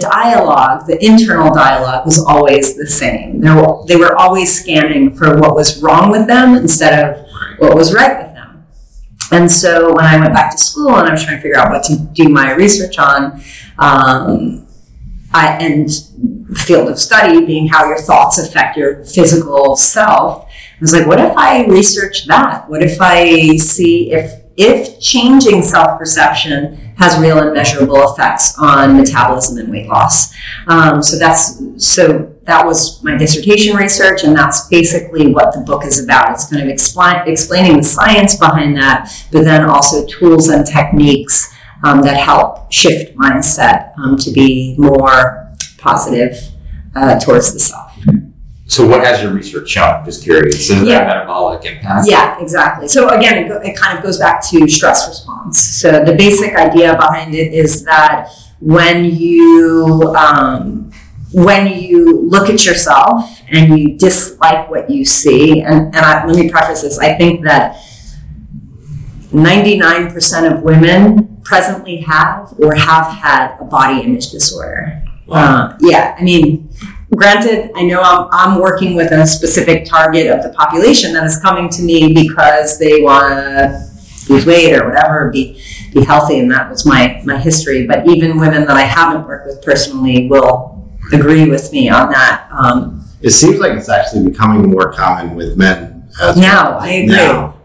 internal dialogue was always the same. They were always scanning for what was wrong with them instead of what was right with them. And so when I went back to school and I was trying to figure out what to do my research on, and field of study being how your thoughts affect your physical self, I was like, what if I research that? What if I see if changing self-perception has real and measurable effects on metabolism and weight loss. That was my dissertation research, and that's basically what the book is about. It's kind of explaining the science behind that, but then also tools and techniques that help shift mindset to be more positive towards the self. So what has your research shown? Just curious. Is that metabolic impact? Yeah, exactly. So again, it kind of goes back to stress response. So the basic idea behind it is that when you look at yourself and you dislike what you see, and let me preface this, I think that 99% of women presently have or have had a body image disorder. Wow. Granted, I know I'm working with a specific target of the population that is coming to me because they want to lose weight or whatever, be healthy, and that was my history. But even women that I haven't worked with personally will agree with me on that. It seems like it's actually becoming more common with men as well.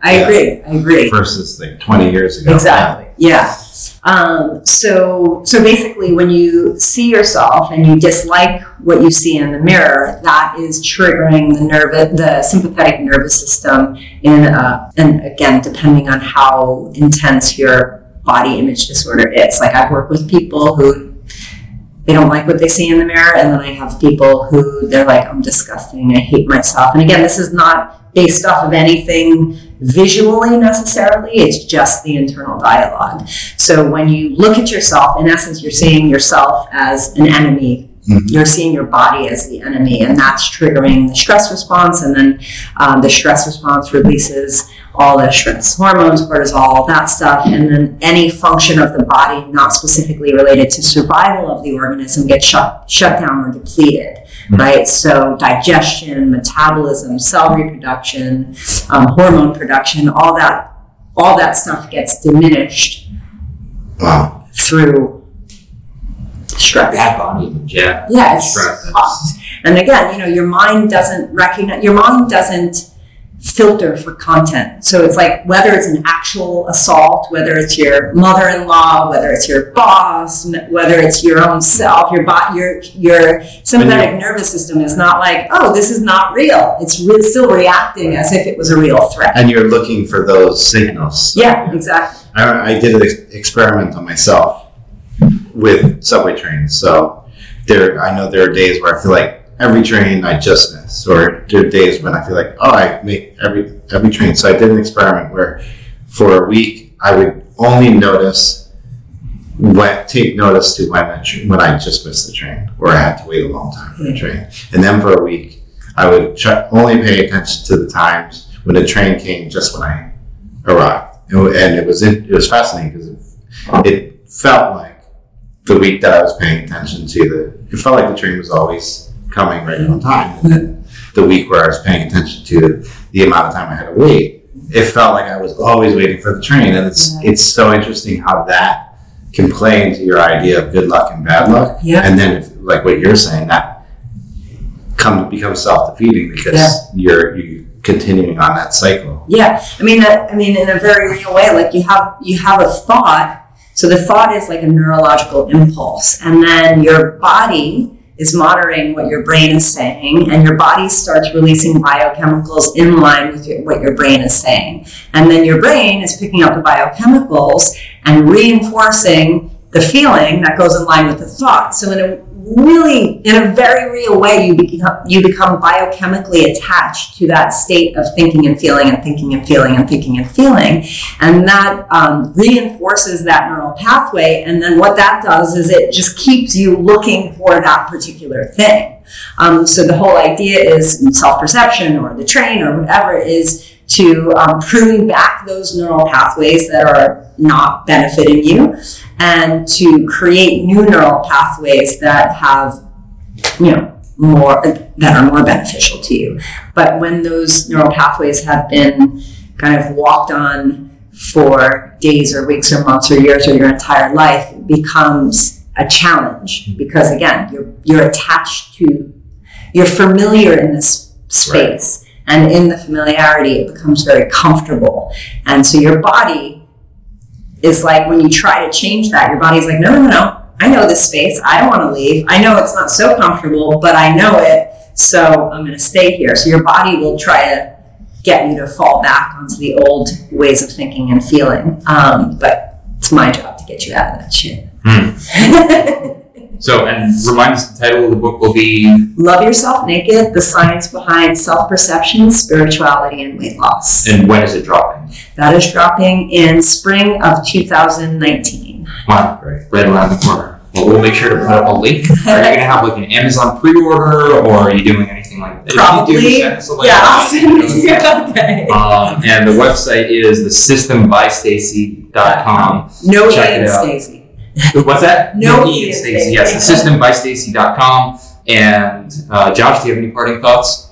I agree. Versus 20 years ago. Exactly. Yeah. So basically, when you see yourself and you dislike what you see in the mirror, that is triggering the sympathetic nervous system. And again, depending on how intense your body image disorder is, I've worked with people who they don't like what they see in the mirror, and then I have people who they're like, I'm disgusting, I hate myself. And again, this is not based off of anything visually necessarily, it's just the internal dialogue. So when you look at yourself, in essence, you're seeing yourself as an enemy. Mm-hmm. You're seeing your body as the enemy, and that's triggering the stress response, and then the stress response releases all the stress hormones, cortisol, all that stuff, and then any function of the body not specifically related to survival of the organism gets shut down or depleted. Right? So digestion, metabolism, cell reproduction, hormone production, all that stuff gets diminished. Wow. Through stress. Bad body. Yeah. Yeah, it's stress. And again, your mind doesn't filter for content. So it's like, whether it's an actual assault, whether it's your mother-in-law, whether it's your boss, whether it's your own self, your sympathetic nervous system is not like, oh, this is not real. It's still reacting as if it was a real threat. And you're looking for those signals. Yeah, exactly. I did an experiment on myself with subway trains. So I know there are days where I feel like every train I just miss, or there are days when I feel like, oh, I make every train. So I did an experiment where for a week I would only take notice to when I just missed the train or I had to wait a long time for the train. And then for a week I would only pay attention to the times when the train came, just when I arrived. And it was fascinating because it felt like the week that I was paying attention to it felt like the train was always coming right on time. And then the week where I was paying attention to the amount of time I had to wait, it felt like I was always waiting for the train. And it's so interesting how that can play into your idea of good luck and bad luck. Yeah. And then, like what you're saying, that becomes self-defeating because you're continuing on that cycle. Yeah, I mean, in a very real way, like you have a thought. So the thought is like a neurological impulse, and then your body is monitoring what your brain is saying, and your body starts releasing biochemicals in line with what your brain is saying. And then your brain is picking up the biochemicals and reinforcing the feeling that goes in line with the thought. So in a very real way, you become biochemically attached to that state of thinking and feeling and thinking and feeling and thinking and feeling. And that reinforces that neural pathway. And then what that does is it just keeps you looking for that particular thing. So the whole idea is self-perception or the train or whatever is to prune back those neural pathways that are not benefiting you, and to create new neural pathways that have, that are more beneficial to you. But when those neural pathways have been kind of walked on for days or weeks or months or years or your entire life, it becomes a challenge because, again, you're attached to, you're familiar in this space. Right. And in the familiarity, it becomes very comfortable. And so your body is like, when you try to change that, your body's like, no, I know this space. I don't want to leave. I know it's not so comfortable, but I know it. So I'm going to stay here. So your body will try to get you to fall back onto the old ways of thinking and feeling. But it's my job to get you out of that shit. So, and remind us, the title of the book will be? Love Yourself Naked, The Science Behind Self-Perception, Spirituality, and Weight Loss. And when is it dropping? That is dropping in spring of 2019. Wow, great. Right around the corner. Well, we'll make sure to put up a link. Are you going to have like an Amazon pre-order, or are you doing anything like that? Probably. I'll send it to you. Okay. And the website is TheSystemByStacey.com. No Check it out. Stacey. What's that? No, Stacey. Yes, TheSystemByStacey.com. And Josh, do you have any parting thoughts?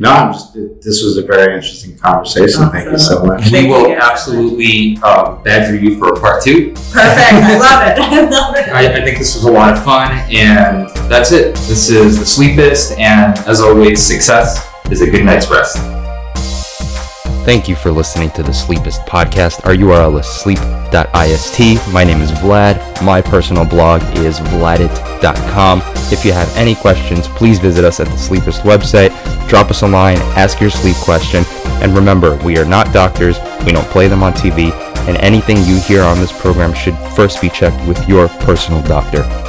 No, this was a very interesting conversation. Awesome. Thank you so much. We will absolutely badger you for a part two. Perfect. I love it. I think this was a lot of fun. And that's it. This is The Sleepist. And as always, success is a good night's rest. Thank you for listening to The Sleepist podcast. Our URL is sleep.ist. My name is Vlad. My personal blog is vladit.com. If you have any questions, please visit us at The Sleepist website. Drop us a line, ask your sleep question. And remember, we are not doctors. We don't play them on TV. And anything you hear on this program should first be checked with your personal doctor.